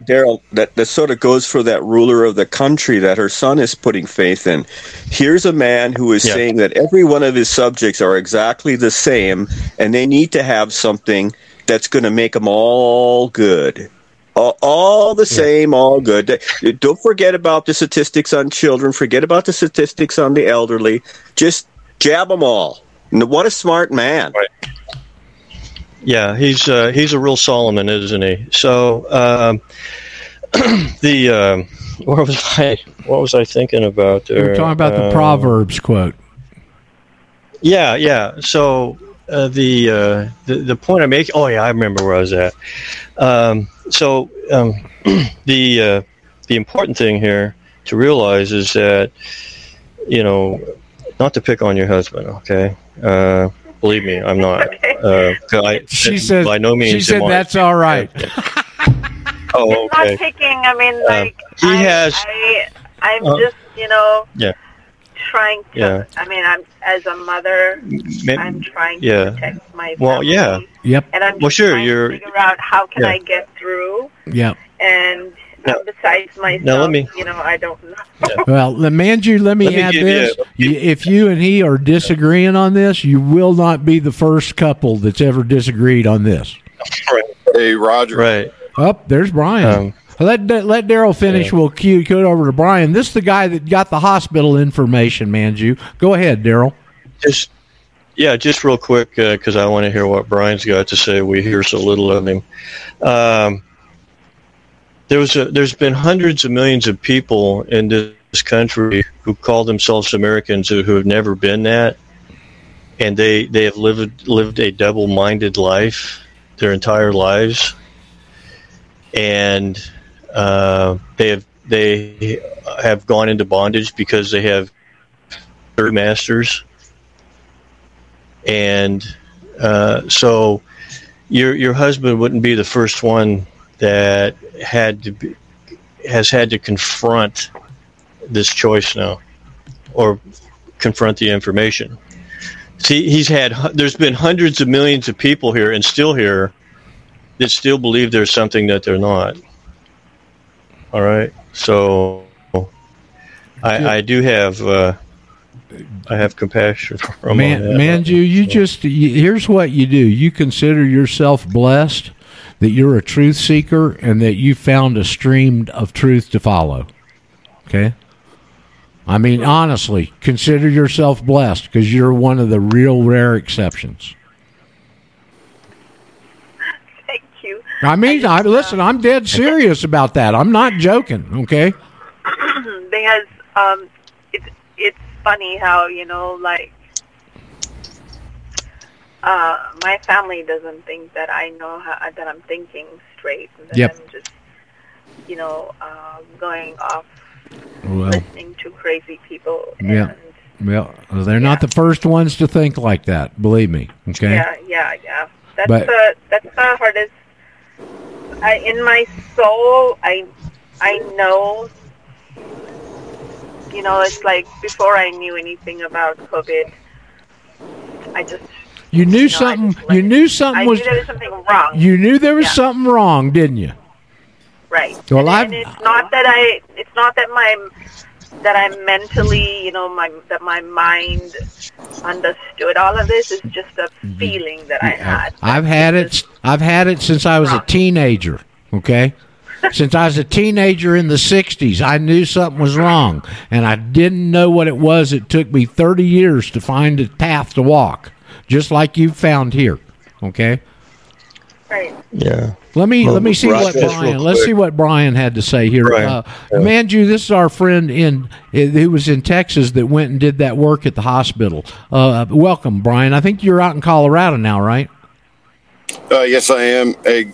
Daryl, that sort of goes for that ruler of the country that her son is putting faith in. Here's a man who is saying that every one of his subjects are exactly the same, and they need to have something that's going to make them all good. All the same, all good. Don't forget about the statistics on children. Forget about the statistics on the elderly. Just jab them all. And what a smart man! Right. Yeah, he's a real Solomon, isn't he? So what was I thinking about there? We're talking about the Proverbs quote. Yeah. So the point I make. Oh yeah, I remember where I was at. The important thing here to realize is that, you know, not to pick on your husband, okay? Believe me, I'm not. By no means. She said that's all right. Oh, okay. It's not picking. I mean, trying to. Yeah. I mean, I'm as a mother, I'm trying to protect my family. Well, yeah. Yep. And I'm trying to figure out how can I get through. Yeah. And besides myself, I don't know. Yeah. Well, Manju, let me add this. If you and he are disagreeing on this, you will not be the first couple that's ever disagreed on this. Right. Hey, Roger. Right. Up there's Brian. Let Daryl finish. Yeah. We'll cue it over to Brian. This is the guy that got the hospital information, Manju. Go ahead, Daryl. Just real quick, because I want to hear what Brian's got to say. We hear so little of him. There's been hundreds of millions of people in this country who call themselves Americans who have never been that, and they have lived a double-minded life their entire lives, and. They have They have gone into bondage because they have third masters. And so your husband wouldn't be the first one that has had to confront this choice now, or confront the information. See, there's been hundreds of millions of people here and still here that still believe there's something that they're not. All right. So I do have, I have compassion for them. Manju, here's what you do. You consider yourself blessed that you're a truth seeker and that you found a stream of truth to follow. Okay. I mean, honestly, consider yourself blessed because you're one of the real rare exceptions. Thank you. I mean, listen, I'm dead serious about that. I'm not joking, okay? Because it's funny how, my family doesn't think that I know that I'm thinking straight. And that I'm just, going off. Well, listening to crazy people. They're not the first ones to think like that. Believe me. Okay. Yeah. That's the hardest. In my soul, I know. It's like before I knew anything about COVID, I just. You knew something. You knew something was. I knew there was something wrong. You knew there was something wrong, didn't you? Right. Well, and it's not that I'm mentally, that my mind understood all of this. It's just a feeling that I had. I've had it since I was a teenager. Okay. Since I was a teenager in the 60s, I knew something was wrong, and I didn't know what it was. It took me 30 years to find a path to walk, just like you found here. Okay. Right. Yeah. Let me see what Brian. Let's see what Brian had to say here. Manju, this is our friend who was in Texas that went and did that work at the hospital. Welcome, Brian. I think you're out in Colorado now, right? Yes, I am. Hey,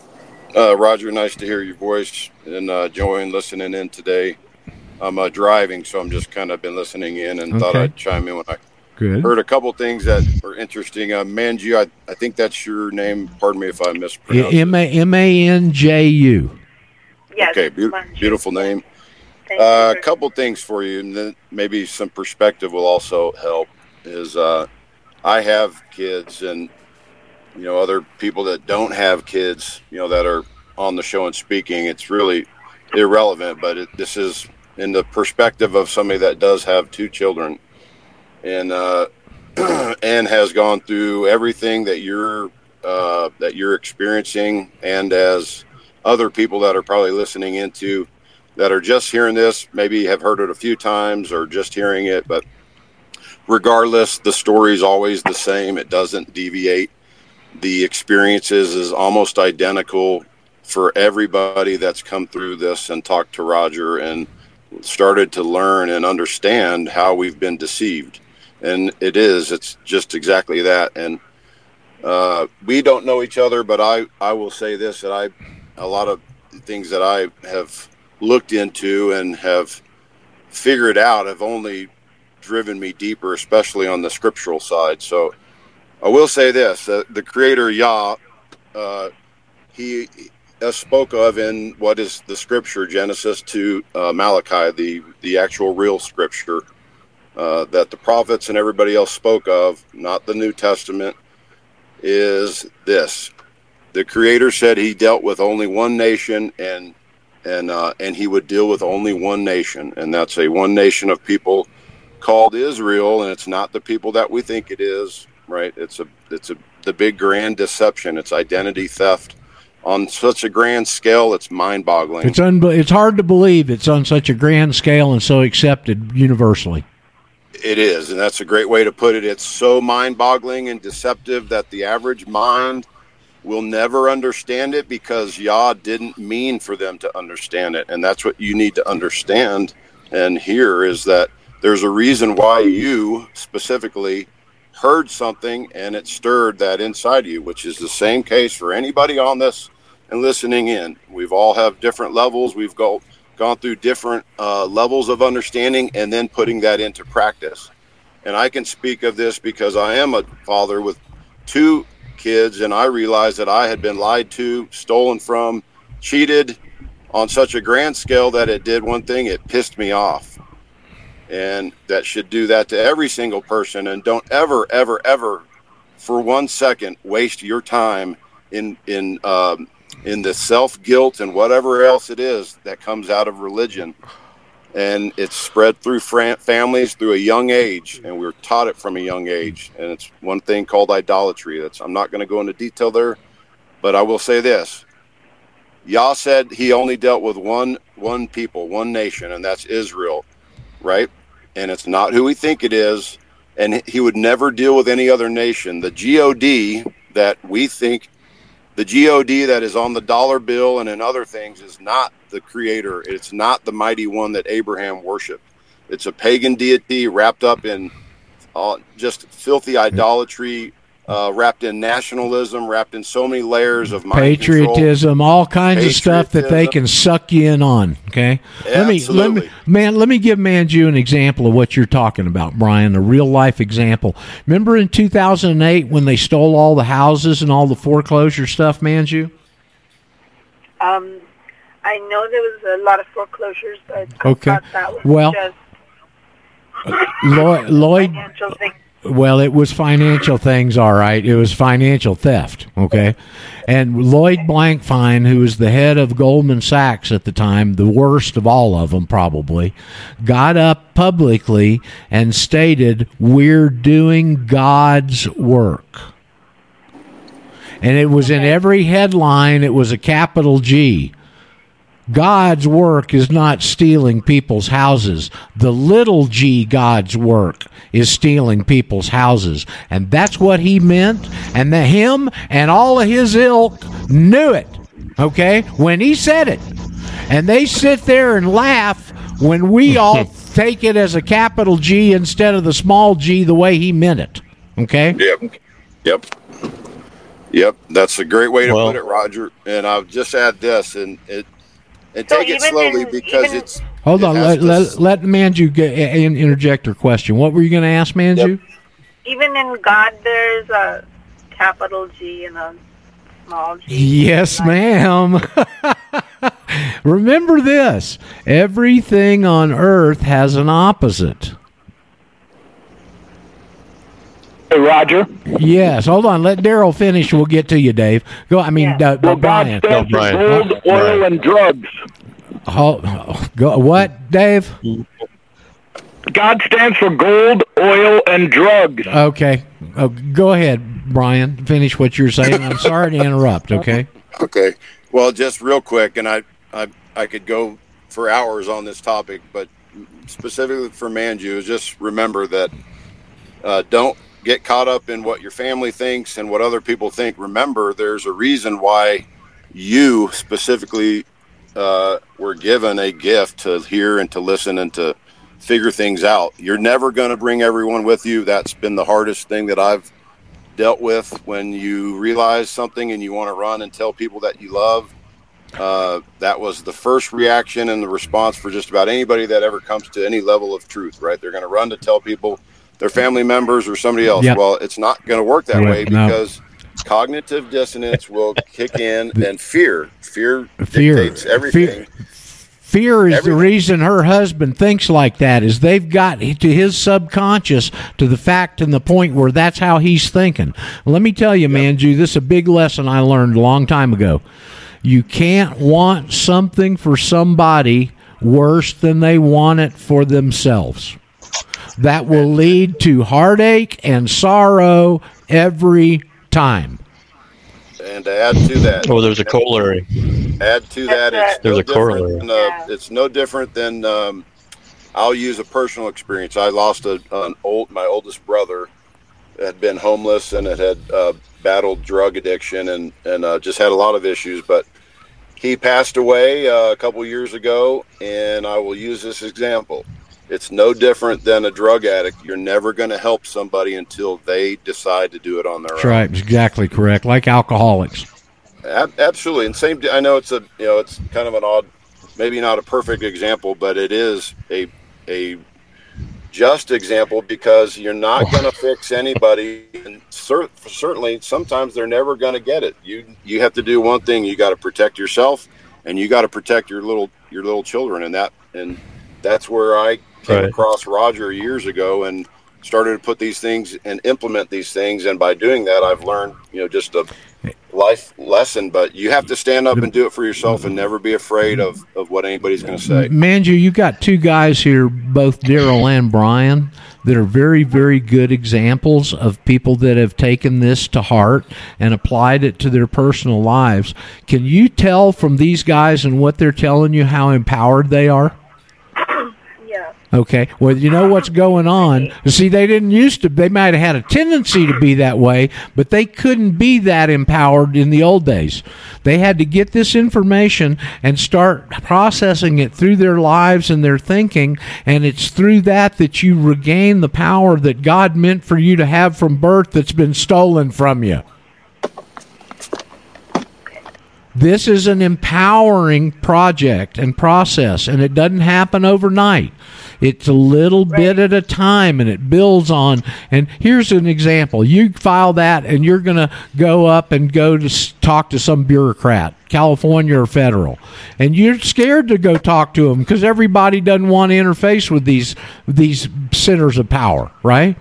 Roger, nice to hear your voice and join listening in today. I'm driving, so I'm just kind of been listening in and thought I'd chime in when I. Good. Heard a couple things that were interesting. Manju, I think that's your name. Pardon me if I mispronounced it. M-A-N-J-U. Yes. Okay, beautiful name. A couple things for you, and then maybe some perspective will also help. Is I have kids, and other people that don't have kids, that are on the show and speaking. It's really irrelevant, but this is in the perspective of somebody that does have two children. And and has gone through everything that you're experiencing, and as other people that are probably listening into that are just hearing this, maybe have heard it a few times or just hearing it. But regardless, the story's always the same. It doesn't deviate. The experiences is almost identical for everybody that's come through this and talked to Roger and started to learn and understand how we've been deceived. And it's just exactly that. And we don't know each other, but I will say this, that a lot of things that I have looked into and have figured out have only driven me deeper, especially on the scriptural side. So I will say this, the Creator Yah, he spoke of in what is the scripture, Genesis to Malachi, the actual real scripture, that the prophets and everybody else spoke of, not the New Testament, is this. The Creator said he dealt with only one nation, and he would deal with only one nation, and that's a one nation of people called Israel, and it's not the people that we think it is, right? It's the big grand deception. It's identity theft on such a grand scale. It's mind-boggling. It's hard to believe it's on such a grand scale and so accepted universally. It is, and that's a great way to put it. It's so mind-boggling and deceptive that the average mind will never understand it, because Yah didn't mean for them to understand it. And that's what you need to understand and hear, is that there's a reason why you specifically heard something and it stirred that inside you, which is the same case for anybody on this and listening in. We've all have different levels. We've gone through different levels of understanding and then putting that into practice. And I can speak of this because I am a father with two kids, and I realized that I had been lied to, stolen from, cheated on such a grand scale that it did one thing, it pissed me off. And that should do that to every single person. And don't ever, ever, ever for 1 second waste your time in the self-guilt and whatever else it is that comes out of religion. And it's spread through families through a young age, and we were taught it from a young age. And it's one thing called idolatry. I'm not going to go into detail there, but I will say this. Yah said he only dealt with one people, one nation, and that's Israel, right? And it's not who we think it is, and he would never deal with any other nation. The God that we think, the God that is on the dollar bill and in other things is not the creator. It's not the mighty one that Abraham worshiped. It's a pagan deity wrapped up in just filthy idolatry, wrapped in nationalism, wrapped in so many layers of mind patriotism, control, all kinds of stuff that they can suck you in on. Okay, yeah, let me give Manju an example of what you're talking about, Brian. A real life example. Remember in 2008 when they stole all the houses and all the foreclosure stuff, Manju? I know there was a lot of foreclosures, but okay. I thought that was Lloyd. Financial thing. Well, it was financial things, all right. It was financial theft, okay? And Lloyd Blankfein, who was the head of Goldman Sachs at the time, the worst of all of them probably, got up publicly and stated, "We're doing God's work." And it was in every headline, it was a capital G. God's work is not stealing people's houses. The little G God's work is stealing people's houses. And that's what he meant. And him and all of his ilk knew it, okay, when he said it. And they sit there and laugh when we all take it as a capital G instead of the small g the way he meant it, okay? Yep. That's a great way to put it, Roger. And I'll just add this, and take it slowly because it's... Hold on, let Manju interject her question. What were you going to ask, Manju? Yep. Even in God, there's a capital G and a small g. Yes, ma'am. Remember this. Everything on earth has an opposite. Hey, Roger? Yes, hold on. Let Daryl finish. We'll get to you, Dave. Go. Brian. God stands for gold, oil, and drugs. What, Dave? God stands for gold, oil, and drugs. Okay. Oh, go ahead, Brian. Finish what you're saying. I'm sorry to interrupt, okay? Okay. Well, just real quick, and I could go for hours on this topic, but specifically for Manju, just remember that don't get caught up in what your family thinks and what other people think. Remember, there's a reason why you specifically were given a gift to hear and to listen and to figure things out. You're never going to bring everyone with you. That's been the hardest thing that I've dealt with. When you realize something and you want to run and tell people that you love, that was the first reaction and the response for just about anybody that ever comes to any level of truth, right? They're going to run to tell people their family members or somebody else. Yep. Well, it's not going to work that way because cognitive dissonance will kick in, and fear dictates everything. Fear is everything. The reason her husband thinks like that is they've got to his subconscious to the fact and the point where that's how he's thinking. Let me tell you, Manju, this is a big lesson I learned a long time ago. You can't want something for somebody worse than they want it for themselves. That will lead to heartache and sorrow every time. And to add to that, there's a corollary. It's no different than I'll use a personal experience. I lost my oldest brother had been homeless and it had battled drug addiction and just had a lot of issues, but he passed away a couple years ago, and I will use this example. It's no different than a drug addict. You're never going to help somebody until they decide to do it on their own. That's right. Exactly correct. Like alcoholics. Absolutely. And same. I know it's kind of an odd maybe not a perfect example, but it is a just example, because you're not going to fix anybody, and certainly sometimes they're never going to get it. You have to do one thing: you got to protect yourself, and you got to protect your little children, and that's where I came across Roger years ago and started to put these things and implement these things. And by doing that, I've learned, just a life lesson, but you have to stand up and do it for yourself and never be afraid of what anybody's going to say. Manju, you got two guys here, both Daryl and Brian, that are very, very good examples of people that have taken this to heart and applied it to their personal lives. Can you tell from these guys and what they're telling you how empowered they are? Okay. Well, you know what's going on. See, they didn't used to. They might have had a tendency to be that way, but they couldn't be that empowered in the old days. They had to get this information and start processing it through their lives and their thinking, and it's through that you regain the power that God meant for you to have from birth that's been stolen from you. This is an empowering project and process, and it doesn't happen overnight. It's a little bit at a time, and it builds on. And here's an example. You file that, and you're going to go up and go to talk to some bureaucrat, California or federal. And you're scared to go talk to them because everybody doesn't want to interface with these centers of power, right?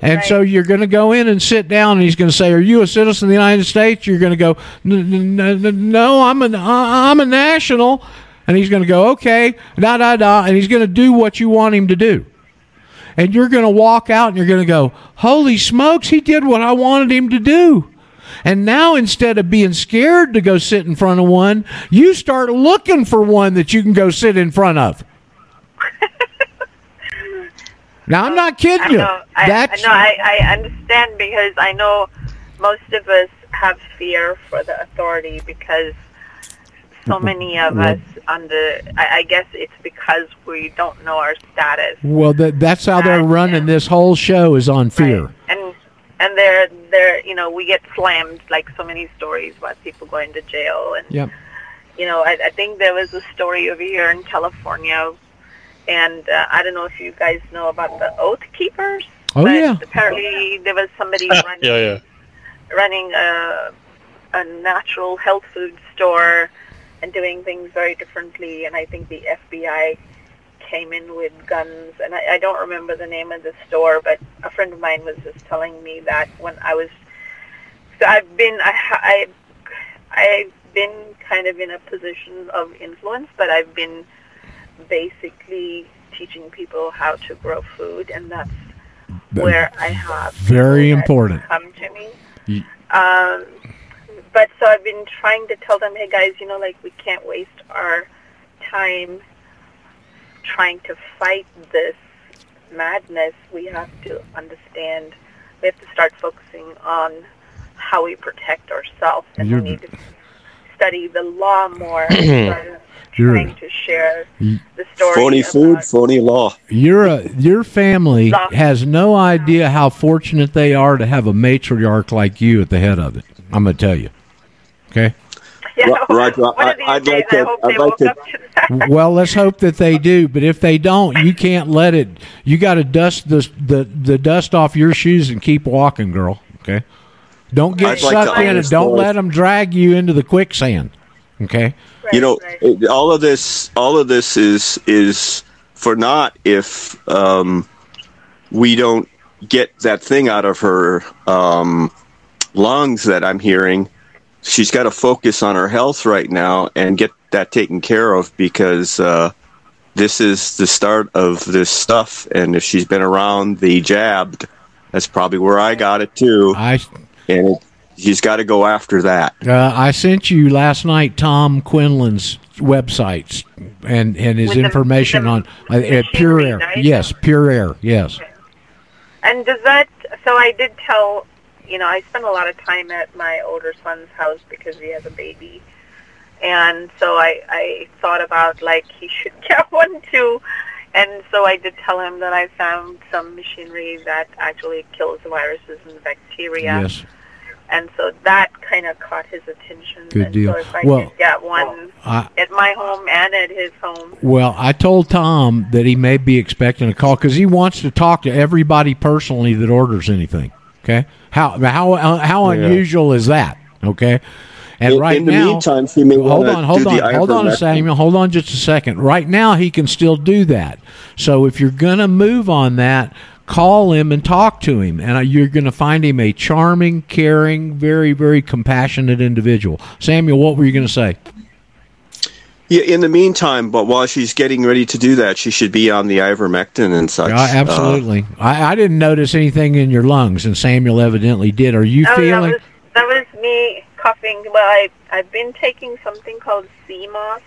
Right. So you're going to go in and sit down, and he's going to say, "Are you a citizen of the United States?" You're going to go, "No, I'm a national." And he's going to go, "Okay, da da da," and he's going to do what you want him to do. And you're going to walk out, and you're going to go, "Holy smokes, he did what I wanted him to do." And now, instead of being scared to go sit in front of one, you start looking for one that you can go sit in front of. Now, I'm not kidding you. I understand, because I know most of us have fear for the authority, because so many of us I guess it's because we don't know our status. Well, that's how they're running this whole show, is on fear. Right. And they're we get slammed, like so many stories about people going to jail, and I think there was a story over here in California. And I don't know if you guys know about the Oath Keepers. Oh, but yeah. Apparently there was somebody running a natural health food store and doing things very differently. And I think the FBI came in with guns. And I don't remember the name of the store, but a friend of mine was just telling me that when I was... So I've been kind of in a position of influence, but I've been... basically teaching people how to grow food, and that's where I have very important come to me. But so I've been trying to tell them, hey guys, we can't waste our time trying to fight this madness. We have to understand. We have to start focusing on how we protect ourselves, and we need to study the law more. Trying to share the story. Phony food, phony law. Your family has no idea how fortunate they are to have a matriarch like you at the head of it. I'm going to tell you. Okay? I'd like to. Well, let's hope that they do. But if they don't, you can't let it. You got to dust the dust off your shoes and keep walking, girl. Okay? Don't get sucked in, and don't let them drag you into the quicksand. Okay? All of this is for naught if we don't get that thing out of her lungs that I'm hearing. She's got to focus on her health right now and get that taken care of, because this is the start of this stuff. And if she's been around the jabbed, that's probably where I got it too. He's got to go after that. I sent you last night Tom Quinlan's websites and his information on Pure Air. Right? Yes, Pure Air. Yes. Okay. And does that? So I did tell. I spent a lot of time at my older son's house because he has a baby, and so I thought about he should get one too, and so I did tell him that I found some machinery that actually kills the viruses and the bacteria. Yes. And so that kind of caught his attention. Good deal. So if I could get one at my home and at his home. Well, I told Tom that he may be expecting a call because he wants to talk to everybody personally that orders anything. Okay, how unusual is that? Okay, and in the meantime, he may want to hold on, Samuel. Hold on just a second. Right now, he can still do that. So if you're going to move on that, call him and talk to him, and you're going to find him a charming, caring, very, very compassionate individual. Samuel, what were you going to say? Yeah, in the meantime, but while she's getting ready to do that, she should be on the ivermectin and such. Absolutely. I didn't notice anything in your lungs, and Samuel evidently did. Are you feeling? That was me coughing. Well, I've been taking something called sea moss,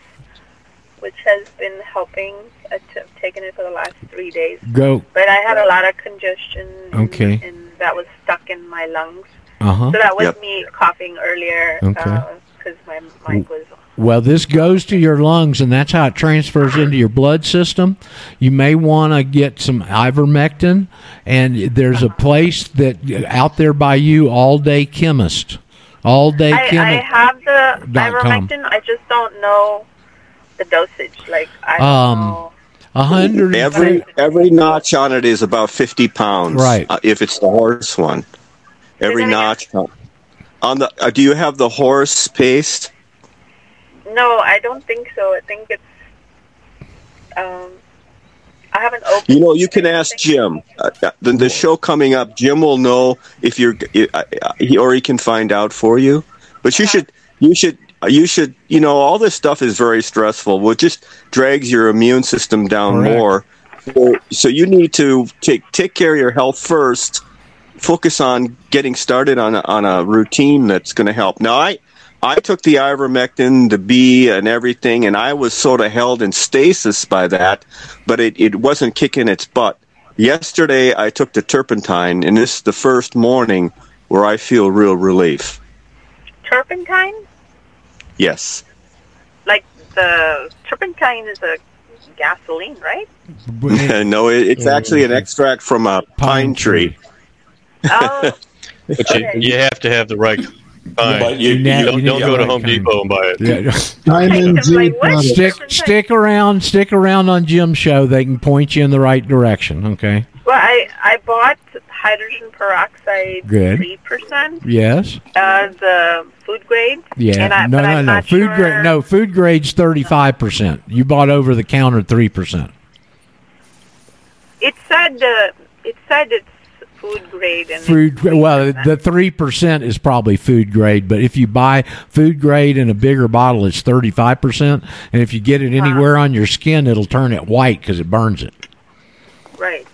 which has been helping. I've taken it for the last 3 days. But I had a lot of congestion, and that was stuck in my lungs. So that was me coughing earlier because my mic was on. Well, this goes to your lungs, and that's how it transfers into your blood system. You may want to get some ivermectin, and there's a place that out there by you, All Day Chemist. I have the ivermectin. I just don't know the dosage. Like, I don't know. 100. Every notch on it is about 50 pounds. Right. If it's the horse one, every notch on the. Do you have the horse paste? No, I don't think so. I think it's. I haven't opened. You know, you can ask Jim. The show coming up, Jim will know if you're, or he can find out for you. But you should. You know, all this stuff is very stressful. Well, it just drags your immune system down more. So you need to take care of your health first. Focus on getting started on a routine that's going to help. Now, I took the ivermectin, the B, and everything, and I was sort of held in stasis by that, but it wasn't kicking its butt. Yesterday, I took the turpentine, and this is the first morning where I feel real relief. Turpentine? Yes. Like, the turpentine is a gasoline, right? No, it's actually an extract from a pine tree. Oh, but you have to have the right... But you don't go to Home Depot and buy it. Yeah. Stick around on Jim's show. They can point you in the right direction. Okay. Well, I bought hydrogen peroxide 3%. Yes. The food grade. Yeah. And I'm not food grade. No, food grade's 35%. You bought over the counter 3%. It said it's food grade. And food. Well, the 3% is probably food grade, but if you buy food grade in a bigger bottle, it's 35%, and if you get it anywhere on your skin, it'll turn it white because it burns it. Right.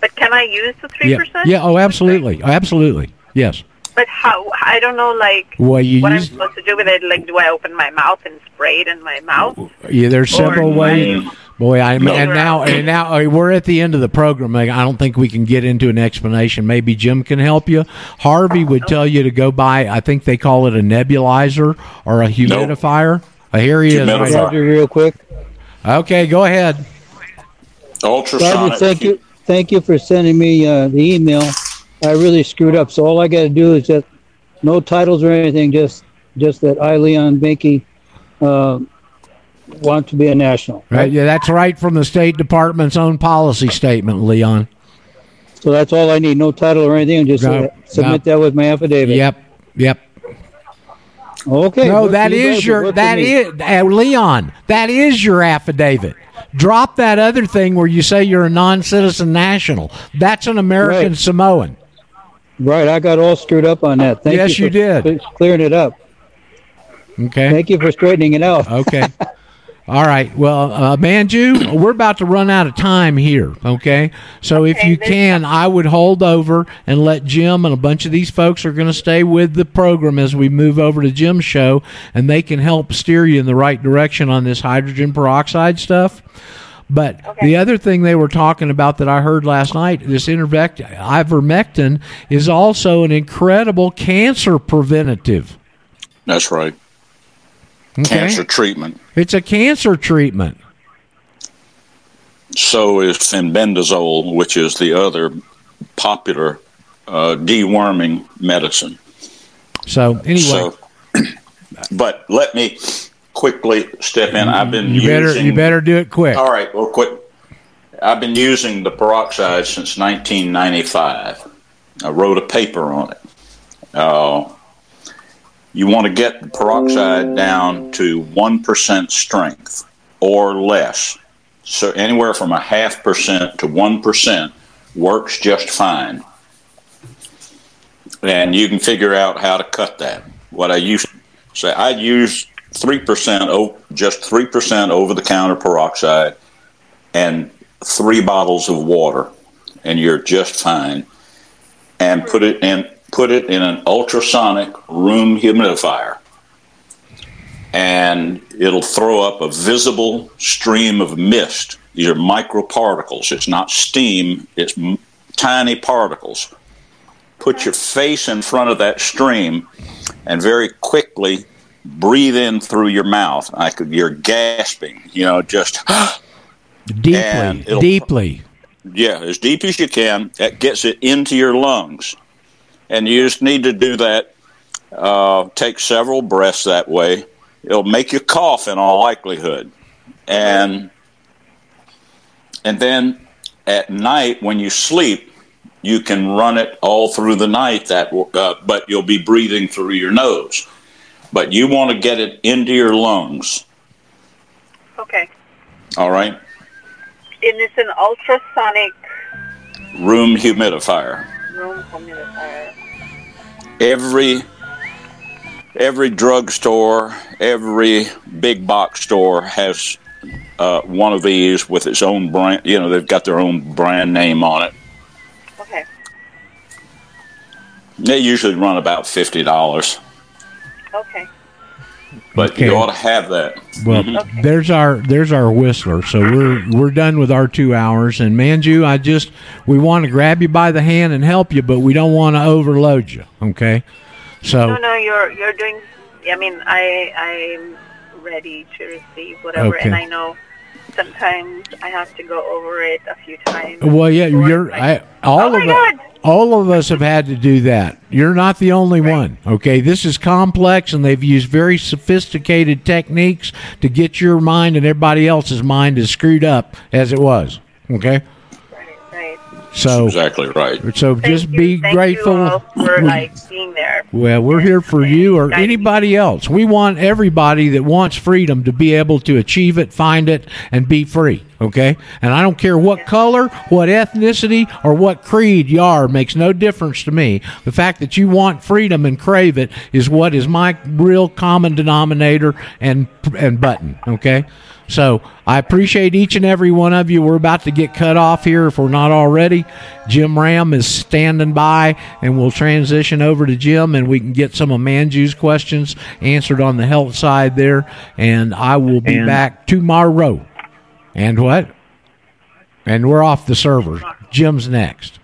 But can I use the 3%? Yeah. Oh, absolutely. Absolutely. Yes. But how? I don't know, like, what I'm supposed to do with it. Like, do I open my mouth and spray it in my mouth? Yeah, there's several ways. Boy, now we're at the end of the program. I don't think we can get into an explanation. Maybe Jim can help you. Harvey would tell you to go buy, I think they call it a nebulizer or a humidifier. Nope. Here he is. Can I do real quick? Okay, go ahead. Ultrasonic. Thank you for sending me the email. I really screwed up, so all I got to do is just no titles or anything. Just that I, Leon Binky, want to be a national. Right? Yeah, that's right from the State Department's own policy statement, Leon. So that's all I need. No title or anything. Just submit that with my affidavit. Yep. Okay. No, Leon. That is your affidavit. Drop that other thing where you say you're a non-citizen national. That's an American Samoan. Right, I got all screwed up on that. Yes, you did. Clearing it up. Okay. Thank you for straightening it out. Okay. All right. Well, Manju, we're about to run out of time here. Okay. So if you can, I would hold over and let Jim and a bunch of these folks are going to stay with the program as we move over to Jim's show, and they can help steer you in the right direction on this hydrogen peroxide stuff. But the other thing they were talking about that I heard last night, this ivermectin is also an incredible cancer preventative. That's right. Okay. Cancer treatment. It's a cancer treatment. So is fenbendazole, which is the other popular deworming medicine. So anyway. So, but let me quickly step in. I've been you better do it quick. All right, well, quick. I've been using the peroxide since 1995. I wrote a paper on it. You want to get the peroxide down to 1% strength or less. So anywhere from 0.5% to 1% works just fine. And you can figure out how to cut that. What I used to say, I'd use 3%, just 3% over-the-counter peroxide and 3 bottles of water, and you're just fine. And put it in an ultrasonic room humidifier, and it'll throw up a visible stream of mist. These are microparticles. It's not steam. It's tiny particles. Put your face in front of that stream and very quickly breathe in through your mouth. You're gasping, just... Deeply. Yeah, as deep as you can. That gets it into your lungs. And you just need to do that. Take several breaths that way. It'll make you cough in all likelihood. And then at night when you sleep, you can run it all through the night, but you'll be breathing through your nose. But you want to get it into your lungs. Okay. All right? And it's an ultrasonic... room humidifier. Every drugstore, every big box store has one of these with its own brand. They've got their own brand name on it. Okay. They usually run about $50. Okay. But okay. You ought to have that. Well, okay. There's our whistler. So we're done with our 2 hours. And Manju, we want to grab you by the hand and help you, but we don't want to overload you. Okay. So no, you're doing. I mean, I'm ready to receive whatever, okay. And I know sometimes I have to go over it a few times. Well, yeah, all of us have had to do that. You're not the only one, okay? This is complex, and they've used very sophisticated techniques to get your mind and everybody else's mind as screwed up as it was, okay? Right. So that's exactly right. So Thank grateful you all for being there. Well, we're here for you or anybody else. We want everybody that wants freedom to be able to achieve it, find it, and be free. Okay? And I don't care what color, what ethnicity, or what creed you are. Makes no difference to me. The fact that you want freedom and crave it is what is my real common denominator and button. Okay? So I appreciate each and every one of you. We're about to get cut off here if we're not already. Jim Ram is standing by, and we'll transition over to Jim, and we can get some of Manju's questions answered on the health side there. And I will be back tomorrow. And what? And we're off the server. Jim's next.